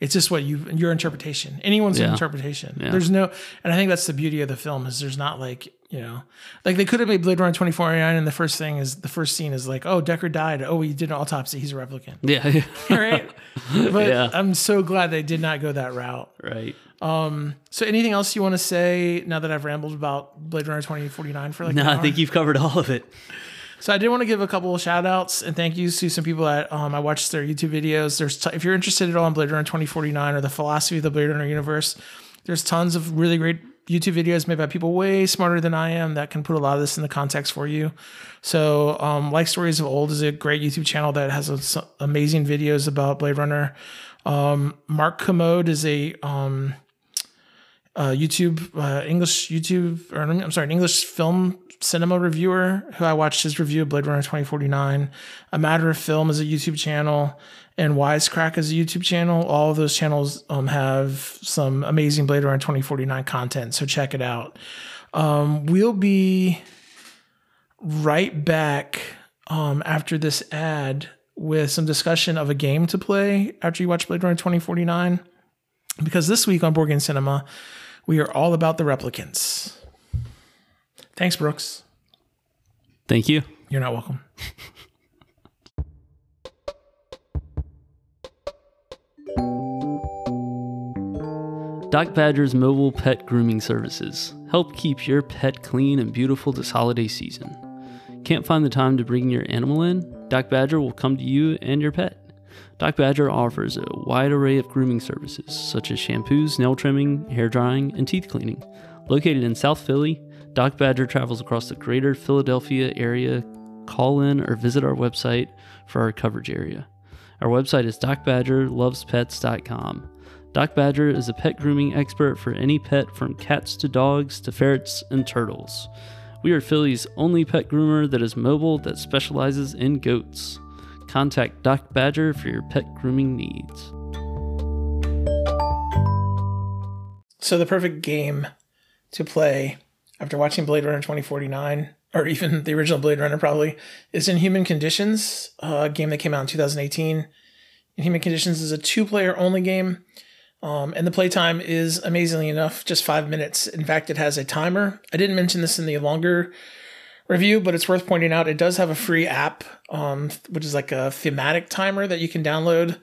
It's just what your interpretation. Anyone's interpretation. Yeah. There's no, and I think that's the beauty of the film is there's not like, you know, like they could have made Blade Runner 2049, and the first scene is like, oh, Deckard died. Oh, he did an autopsy. He's a replicant. Yeah. Right. But I'm so glad they did not go that route. Right. So anything else you want to say now that I've rambled about Blade Runner 2049 for like an hour? I think you've covered all of it. So I did want to give a couple of shout outs and thank yous to some people that I watched their YouTube videos. If you're interested at all in Blade Runner 2049 or the philosophy of the Blade Runner universe, there's tons of really great YouTube videos made by people way smarter than I am that can put a lot of this in the context for you. So Like Stories of Old is a great YouTube channel that has amazing videos about Blade Runner. Mark Commode is a an English film cinema reviewer who I watched his review of Blade Runner 2049. A Matter of Film is a YouTube channel, and Wisecrack is a YouTube channel. All of those channels have some amazing Blade Runner 2049 content, so check it out. We'll be right back after this ad with some discussion of a game to play after you watch Blade Runner 2049, because this week on Board Game Cinema, we are all about the replicants. Thanks, Brooks. Thank you. You're not welcome. Doc Badger's mobile pet grooming services help keep your pet clean and beautiful this holiday season. Can't find the time to bring your animal in? Doc Badger will come to you and your pet. Doc Badger offers a wide array of grooming services, such as shampoos, nail trimming, hair drying, and teeth cleaning. Located in South Philly, Doc Badger travels across the greater Philadelphia area. Call in or visit our website for our coverage area. Our website is docbadgerlovespets.com. Doc Badger is a pet grooming expert for any pet from cats to dogs to ferrets and turtles. We are Philly's only pet groomer that is mobile that specializes in goats. Contact Doc Badger for your pet grooming needs. So the perfect game to play after watching Blade Runner 2049 or even the original Blade Runner probably, is Inhuman Conditions, a game that came out in 2018. Inhuman Conditions is a two-player only game, and the playtime is, amazingly enough, just 5 minutes. In fact, it has a timer. I didn't mention this in the longer review, but it's worth pointing out it does have a free app, which is like a thematic timer that you can download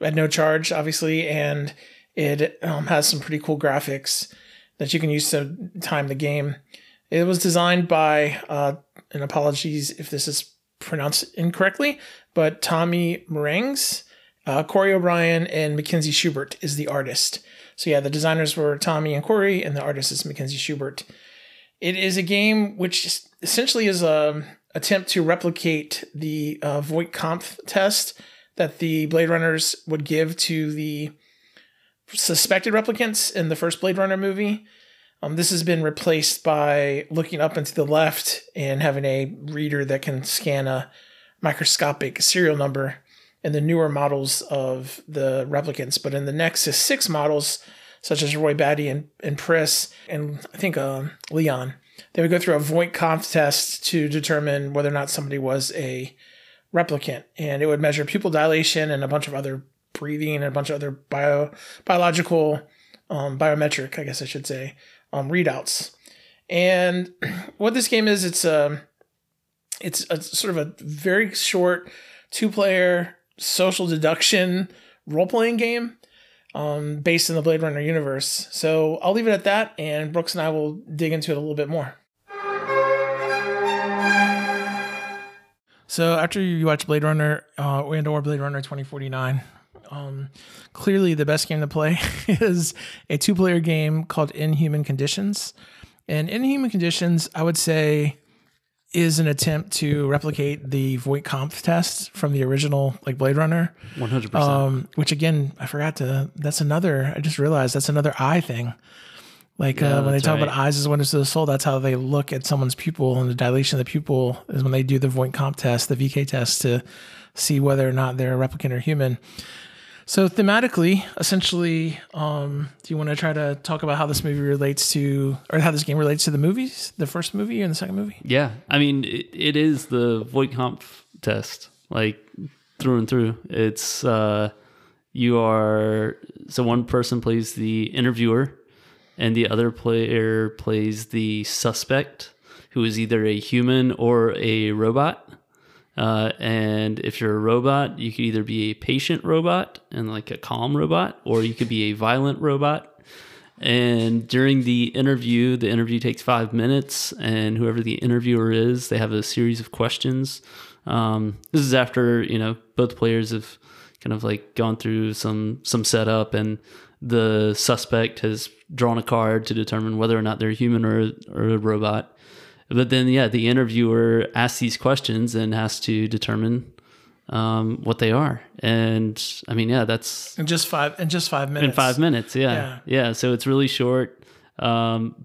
at no charge, obviously, and it has some pretty cool graphics that you can use to time the game. It was designed by, and apologies if this is pronounced incorrectly, but Tommy Marengs, Corey O'Brien, and Mackenzie Schubert is the artist. So yeah, the designers were Tommy and Corey, and the artist is Mackenzie Schubert. It is a game which essentially is an attempt to replicate the Voight-Kampff test that the Blade Runners would give to the suspected replicants in the first Blade Runner movie. This has been replaced by looking up and to the left and having a reader that can scan a microscopic serial number in the newer models of the replicants. But in the Nexus 6 models, such as Roy Batty and Pris and I think Leon, they would go through a Voight-Kampff test to determine whether or not somebody was a replicant. And it would measure pupil dilation and a bunch of other breathing and a bunch of other biological, biometric, I guess I should say, readouts. And what this game is, it's a sort of a very short two-player social deduction role-playing game based in the Blade Runner universe. So I'll leave it at that, and Brooks and I will dig into it a little bit more. So after you watch Blade Runner and/or Blade Runner 2049, clearly the best game to play is a two-player game called Inhuman Conditions. And Inhuman Conditions, I would say, is an attempt to replicate the Voight-Kampff test from the original, like, Blade Runner. 100%. Which, again, I forgot to... I just realized that's another eye thing. Like, yeah, when they talk about eyes as windows to the soul, that's how they look at someone's pupil, and the dilation of the pupil is when they do the Voight-Kampff test, the VK test, to see whether or not they're a replicant or human. So thematically, essentially, do you want to try to talk about how this movie relates to, or how this game relates to the movies, the first movie and the second movie? Yeah, I mean, it is the Voight-Kampff test, like, through and through. It's so one person plays the interviewer, and the other player plays the suspect, who is either a human or a robot. And if you're a robot, you could either be a patient robot and like a calm robot, or you could be a violent robot. And during the interview takes 5 minutes, and whoever the interviewer is, they have a series of questions. This is after, both players have kind of like gone through some setup, and the suspect has drawn a card to determine whether or not they're human or a robot. But then, yeah, the interviewer asks these questions and has to determine what they are. And I mean, yeah, that's in just five minutes. Yeah. So it's really short. But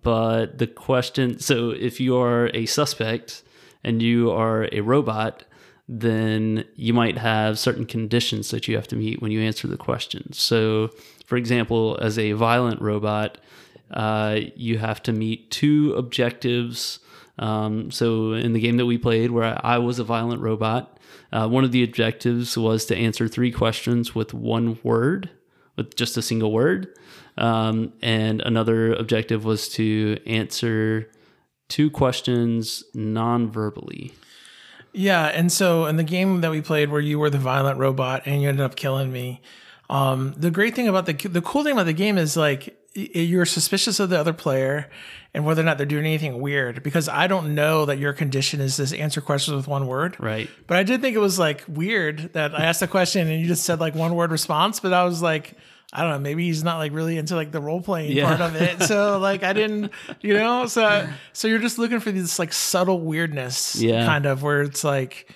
the question. So if you are a suspect and you are a robot, then you might have certain conditions that you have to meet when you answer the question. So, for example, as a violent robot, you have to meet two objectives. So in the game that we played, where I was a violent robot, one of the objectives was to answer three questions with one word, with just a single word. And another objective was to answer two questions non-verbally. Yeah. And so in the game that we played where you were the violent robot and you ended up killing me, the cool thing about the game is, like, you're suspicious of the other player and whether or not they're doing anything weird, because I don't know that your condition is this answer questions with one word. Right. But I did think it was, like, weird that I asked a question and you just said, like, one word response, but I was like, I don't know, maybe he's not, like, really into, like, the role playing part of it. So, like, I didn't, so you're just looking for this, like, subtle weirdness kind of, where it's like,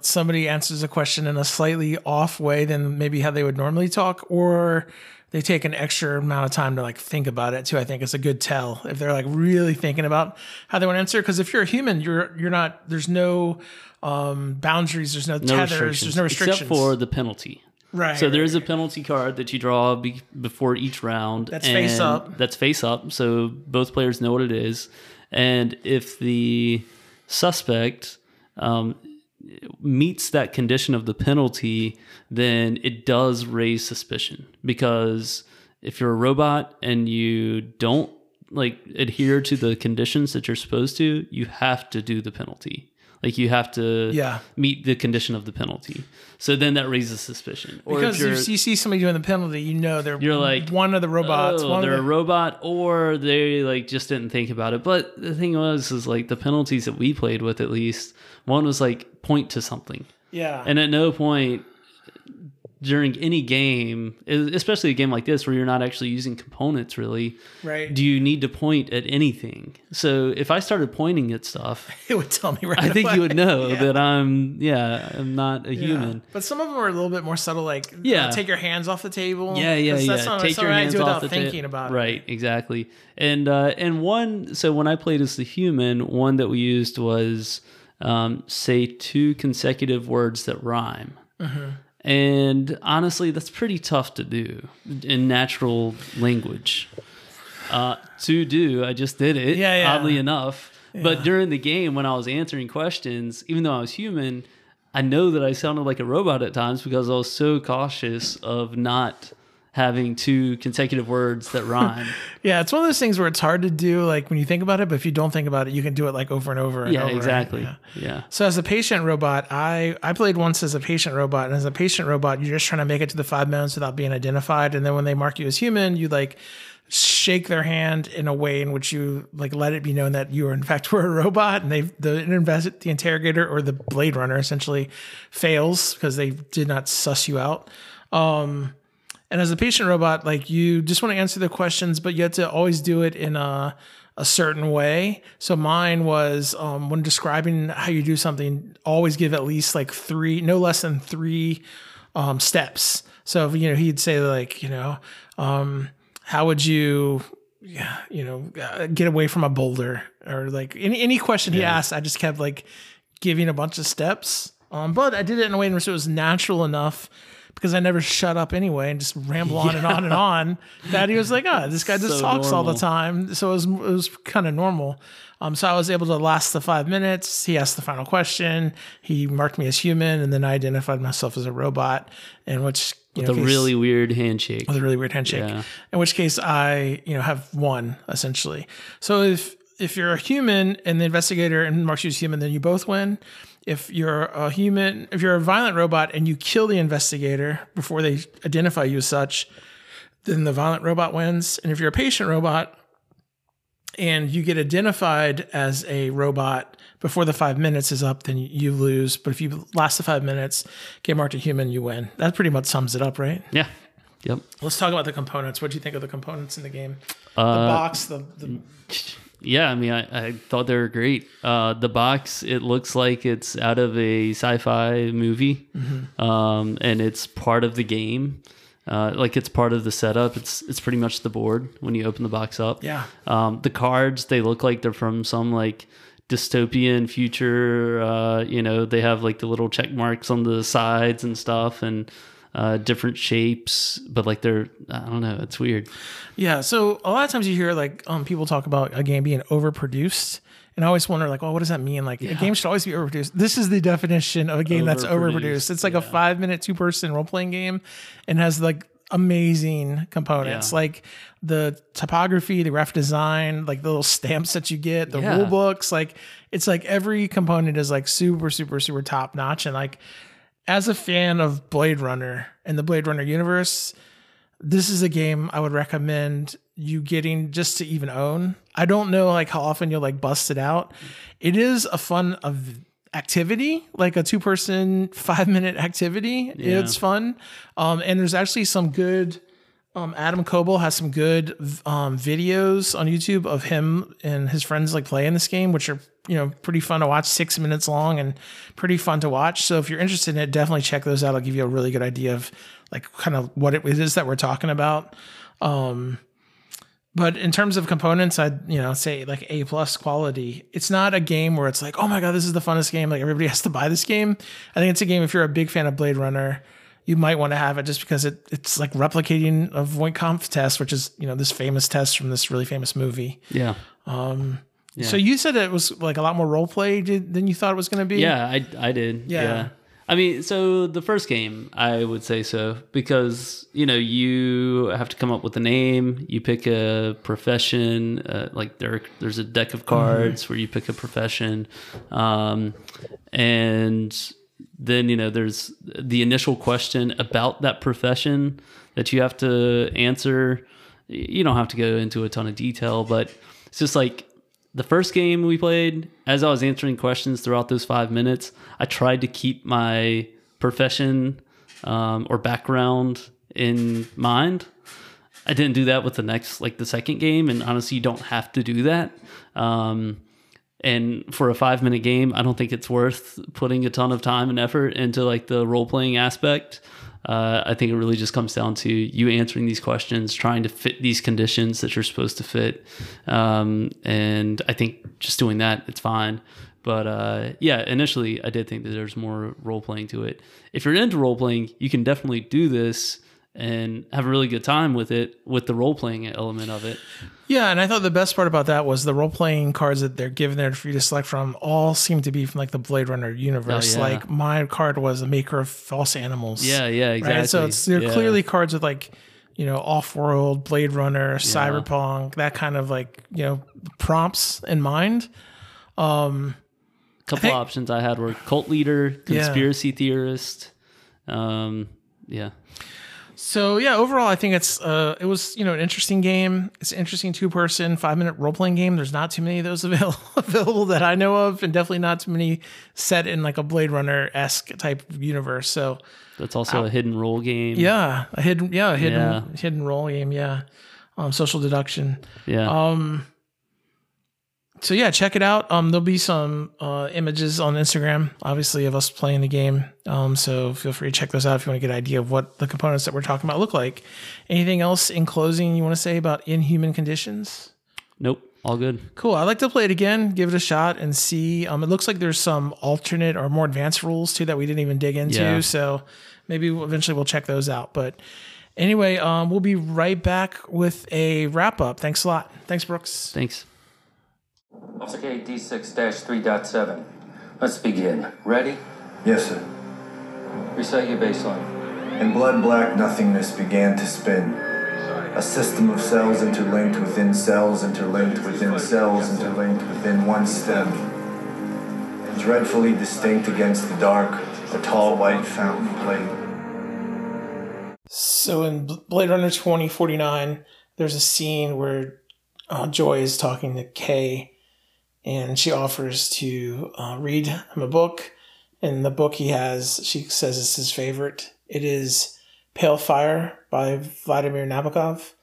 somebody answers a question in a slightly off way than maybe how they would normally talk, or they take an extra amount of time to, like, think about it too. I think it's a good tell if they're, like, really thinking about how they want to answer. Because if you're a human, you're not. There's no boundaries. There's no tethers. There's no restrictions except for the penalty. Right. So there is a penalty card that you draw before each round. That's face up. So both players know what it is, and if the suspect meets that condition of the penalty, then it does raise suspicion. Because if you're a robot and you don't like adhere to the conditions that you're supposed to, you have to do the penalty. Like you have to meet the condition of the penalty. So then that raises suspicion. Or because if you see somebody doing the penalty, you know you're like, one of the robots. They're a robot, or they like just didn't think about it. But the thing was, is like the penalties that we played with, at least one was like point to something. Yeah. And at no point during any game, especially a game like this where you're not actually using components really, right, do you need to point at anything. So if I started pointing at stuff, it would tell me right away. I think you would know that I'm not a human. But some of them are a little bit more subtle, like take your hands off the table. Take your hands off the table. Thinking about it. Right, exactly. And one, so when I played as the human, one that we used was say two consecutive words that rhyme. Mm-hmm. And honestly, that's pretty tough to do in natural language. I just did it, oddly enough. Yeah. But during the game, when I was answering questions, even though I was human, I know that I sounded like a robot at times because I was so cautious of not having two consecutive words that rhyme. It's one of those things where it's hard to do, like when you think about it, but if you don't think about it, you can do it like over and over and over. Exactly. Yeah. So as a patient robot, I played once as a patient robot, and as a patient robot, you're just trying to make it to the 5 minutes without being identified. And then when they mark you as human, you like shake their hand in a way in which you like let it be known that you in fact were a robot, and the interrogator or the Blade Runner essentially fails because they did not suss you out. And as a patient robot, like you just want to answer the questions, but you have to always do it in a certain way. So mine was when describing how you do something, always give at least like no less than three steps. So, if, he'd say like, how would you, get away from a boulder, or like any question he asked, I just kept like giving a bunch of steps. But I did it in a way in which it was natural enough, because I never shut up anyway and just ramble on and on and on, that he was like, oh, this guy just talks normal all the time. So it was kind of normal. So I was able to last the 5 minutes. He asked the final question. He marked me as human, and then I identified myself as a robot, in which really weird handshake. With a really weird handshake. Yeah. In which case I, have won essentially. So if you're a human and the investigator marks you as human, then you both win. If you're a violent robot and you kill the investigator before they identify you as such, then the violent robot wins. And if you're a patient robot and you get identified as a robot before the 5 minutes is up, then you lose. But if you last the 5 minutes, get marked a human, you win. That pretty much sums it up, right? Yeah. Yep. Let's talk about the components. What do you think of the components in the game? The box, the... Yeah, I mean, I thought they were great. The box, it looks like it's out of a sci-fi movie, and it's part of the game. Like it's part of the setup. It's pretty much the board when you open the box up. Yeah. The cards, they look like they're from some like dystopian future. They have like the little check marks on the sides and stuff, and different shapes, but like I don't know, it's weird. Yeah, so a lot of times you hear like people talk about a game being overproduced, and I always wonder like, well, what does that mean? Like a game should always be overproduced. This is the definition of a game that's overproduced. It's like a 5 minute 2-person role playing game, and has like amazing components, like the typography, the graphic design, like the little stamps that you get, the rule books. Like it's like every component is like super, super, super top notch, and like, as a fan of Blade Runner and the Blade Runner universe, this is a game I would recommend you getting just to even own. I don't know like how often you'll like bust it out. It is a fun activity, like a 2-person 5 minute activity. Yeah. It's fun. And there's actually some good, Adam Coble has some good videos on YouTube of him and his friends like playing this game, which are pretty fun to watch, 6 minutes long and pretty fun to watch. So if you're interested in it, definitely check those out. It'll give you a really good idea of like kind of what it is that we're talking about. But in terms of components, I'd say like A+ quality. It's not a game where it's like, oh my God, this is the funnest game, like everybody has to buy this game. I think it's a game, if you're a big fan of Blade Runner, you might want to have it, just because it's like replicating a Voight-Kampff test, which is, this famous test from this really famous movie. Yeah. Yeah. So you said that it was like a lot more role play than you thought it was going to be? Yeah, I did. Yeah. Yeah. I mean, so the first game, I would say so, because, you know, you have to come up with a name, you pick a profession, like there's a deck of cards where you pick a profession, and then, you know, there's the initial question about that profession that you have to answer. You don't have to go into a ton of detail, but it's just like, the first game we played, as I was answering questions throughout those 5 minutes, I tried to keep my profession or background in mind. I didn't do that with the next, like the second game, and honestly, you don't have to do that. And for a 5-minute game, I don't think it's worth putting a ton of time and effort into like the role-playing aspect. I think it really just comes down to you answering these questions, trying to fit these conditions that you're supposed to fit. And I think just doing that, it's fine. But yeah, initially I did think that there's more role playing to it. If you're into role playing, you can definitely do this and have a really good time with it, with the role playing element of it. Yeah, and I thought the best part about that was the role playing cards that they're given there for you to select from all seem to be from like the Blade Runner universe. Oh, yeah. Like my card was a maker of false animals. Yeah, yeah, exactly. Right? So it's, they're clearly cards with like, you know, Off-World, Blade Runner, Cyberpunk, that kind of like, you know, prompts in mind. A couple options I had were cult leader, conspiracy theorist. Yeah. So yeah, overall, I think it's it was, you know, an interesting game. It's an interesting 2-person, 5-minute role playing game. There's not too many of those available that I know of, and definitely not too many set in like a Blade Runner esque type of universe. So that's also a hidden role game. Yeah, a hidden role game. Yeah, social deduction. Yeah. So yeah, check it out. There'll be some images on Instagram, obviously, of us playing the game. So feel free to check those out if you want to get an idea of what the components that we're talking about look like. Anything else in closing you want to say about Inhuman Conditions? Nope. All good. Cool. I'd like to play it again, give it a shot, and see. It looks like there's some alternate or more advanced rules, too, that we didn't even dig into. Yeah. So maybe eventually we'll check those out. But anyway, we'll be right back with a wrap-up. Thanks a lot. Thanks, Brooks. Thanks. Okay, D6-3.7. Let's begin. Ready? Yes, sir. Recite your baseline. In blood-black nothingness began to spin. A system of cells interlinked within cells, interlinked within cells, interlinked within one stem. Dreadfully distinct against the dark, a tall white fountain played. So in Blade Runner 2049, there's a scene where Joy is talking to Kay, and she offers to read him a book. And the book he has, she says, is his favorite. It is Pale Fire by Vladimir Nabokov.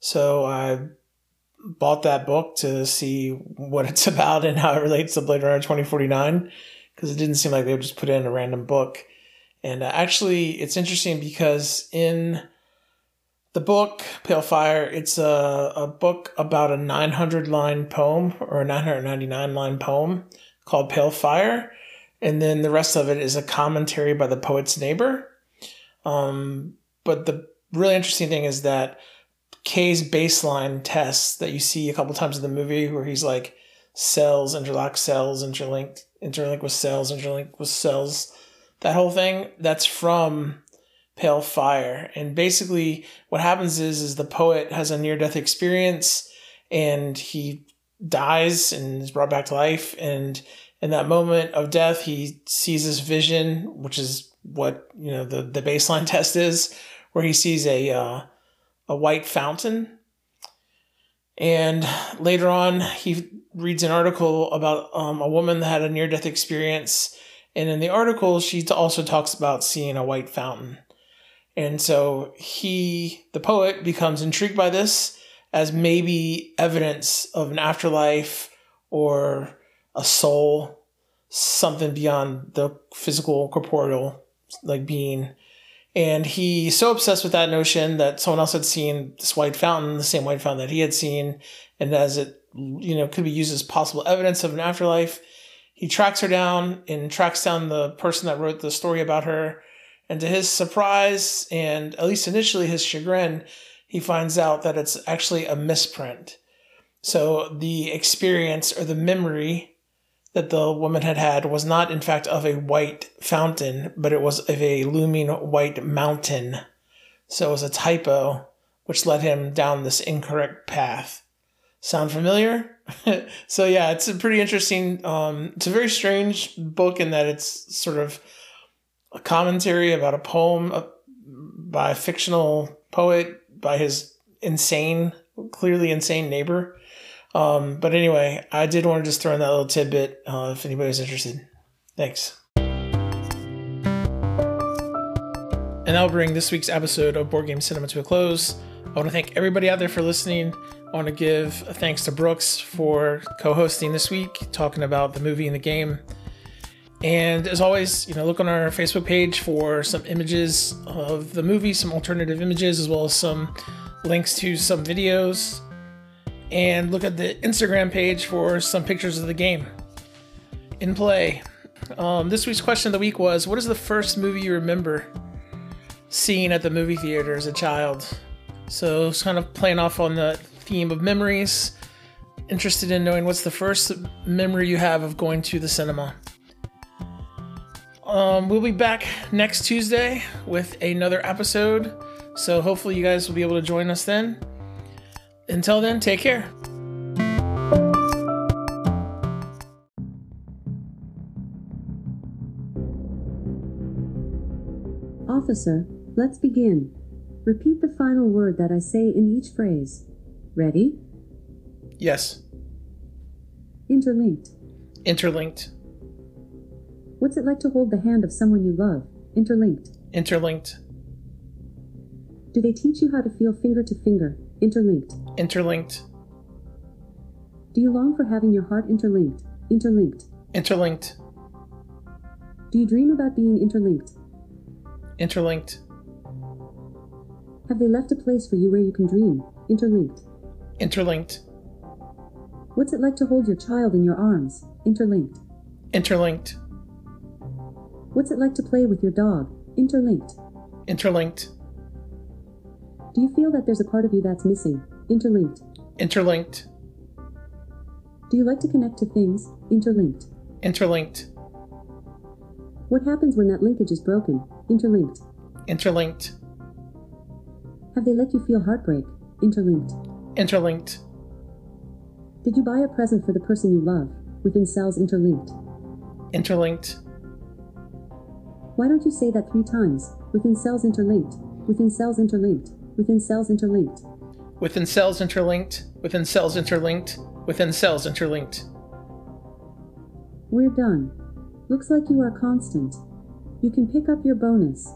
So I bought that book to see what it's about and how it relates to Blade Runner 2049, because it didn't seem like they would just put in a random book. And actually, it's interesting because in the book, Pale Fire, it's a book about a 900-line poem, or a 999-line poem called Pale Fire. And then the rest of it is a commentary by the poet's neighbor. But the really interesting thing is that Kay's baseline test that you see a couple times in the movie, where he's like, cells, interlock cells, interlinked, interlinked with cells, interlinked with cells, that whole thing, that's from Pale Fire. And basically what happens is the poet has a near-death experience, and he dies and is brought back to life. And in that moment of death, he sees this vision, which is what, you know, the baseline test is, where he sees a white fountain. And later on, he reads an article about a woman that had a near-death experience. And in the article, she also talks about seeing a white fountain. And so he, the poet, becomes intrigued by this as maybe evidence of an afterlife or a soul, something beyond the physical, corporeal, like, being. And he's so obsessed with that notion that someone else had seen this white fountain, the same white fountain that he had seen, and as it, you know, could be used as possible evidence of an afterlife, he tracks her down and tracks down the person that wrote the story about her. And to his surprise, and at least initially his chagrin, he finds out that it's actually a misprint. So the experience or the memory that the woman had had was not, in fact, of a white fountain, but it was of a looming white mountain. So it was a typo, which led him down this incorrect path. Sound familiar? So yeah, it's a pretty interesting, it's a very strange book in that it's sort of a commentary about a poem by a fictional poet, by his insane, clearly insane neighbor. But anyway, I did want to just throw in that little tidbit if anybody's interested. Thanks. And that'll bring this week's episode of Board Game Cinema to a close. I want to thank everybody out there for listening. I want to give thanks to Brooks for co-hosting this week, talking about the movie and the game. And as always, you know, look on our Facebook page for some images of the movie, some alternative images, as well as some links to some videos. And look at the Instagram page for some pictures of the game in play. This week's question of the week was, what is the first movie you remember seeing at the movie theater as a child? So it's kind of playing off on the theme of memories. Interested in knowing what's the first memory you have of going to the cinema. We'll be back next Tuesday with another episode. So hopefully you guys will be able to join us then. Until then, take care. Officer, let's begin. Repeat the final word that I say in each phrase. Ready? Yes. Interlinked. Interlinked. What's it like to hold the hand of someone you love? Interlinked. Interlinked. Do they teach you how to feel finger to finger? Interlinked. Interlinked. Do you long for having your heart interlinked? Interlinked. Interlinked. Do you dream about being interlinked? Interlinked. Have they left a place for you where you can dream? Interlinked. Interlinked. What's it like to hold your child in your arms? Interlinked. Interlinked. What's it like to play with your dog? Interlinked. Interlinked. Do you feel that there's a part of you that's missing? Interlinked. Interlinked. Do you like to connect to things? Interlinked. Interlinked. What happens when that linkage is broken? Interlinked. Interlinked. Have they let you feel heartbreak? Interlinked. Interlinked. Did you buy a present for the person you love? Within cells interlinked. Interlinked. Why don't you say that 3 times? Within cells interlinked. Within cells interlinked. Within cells interlinked. Within cells interlinked. Within cells interlinked. Within cells interlinked. We're done. Looks like you are constant. You can pick up your bonus.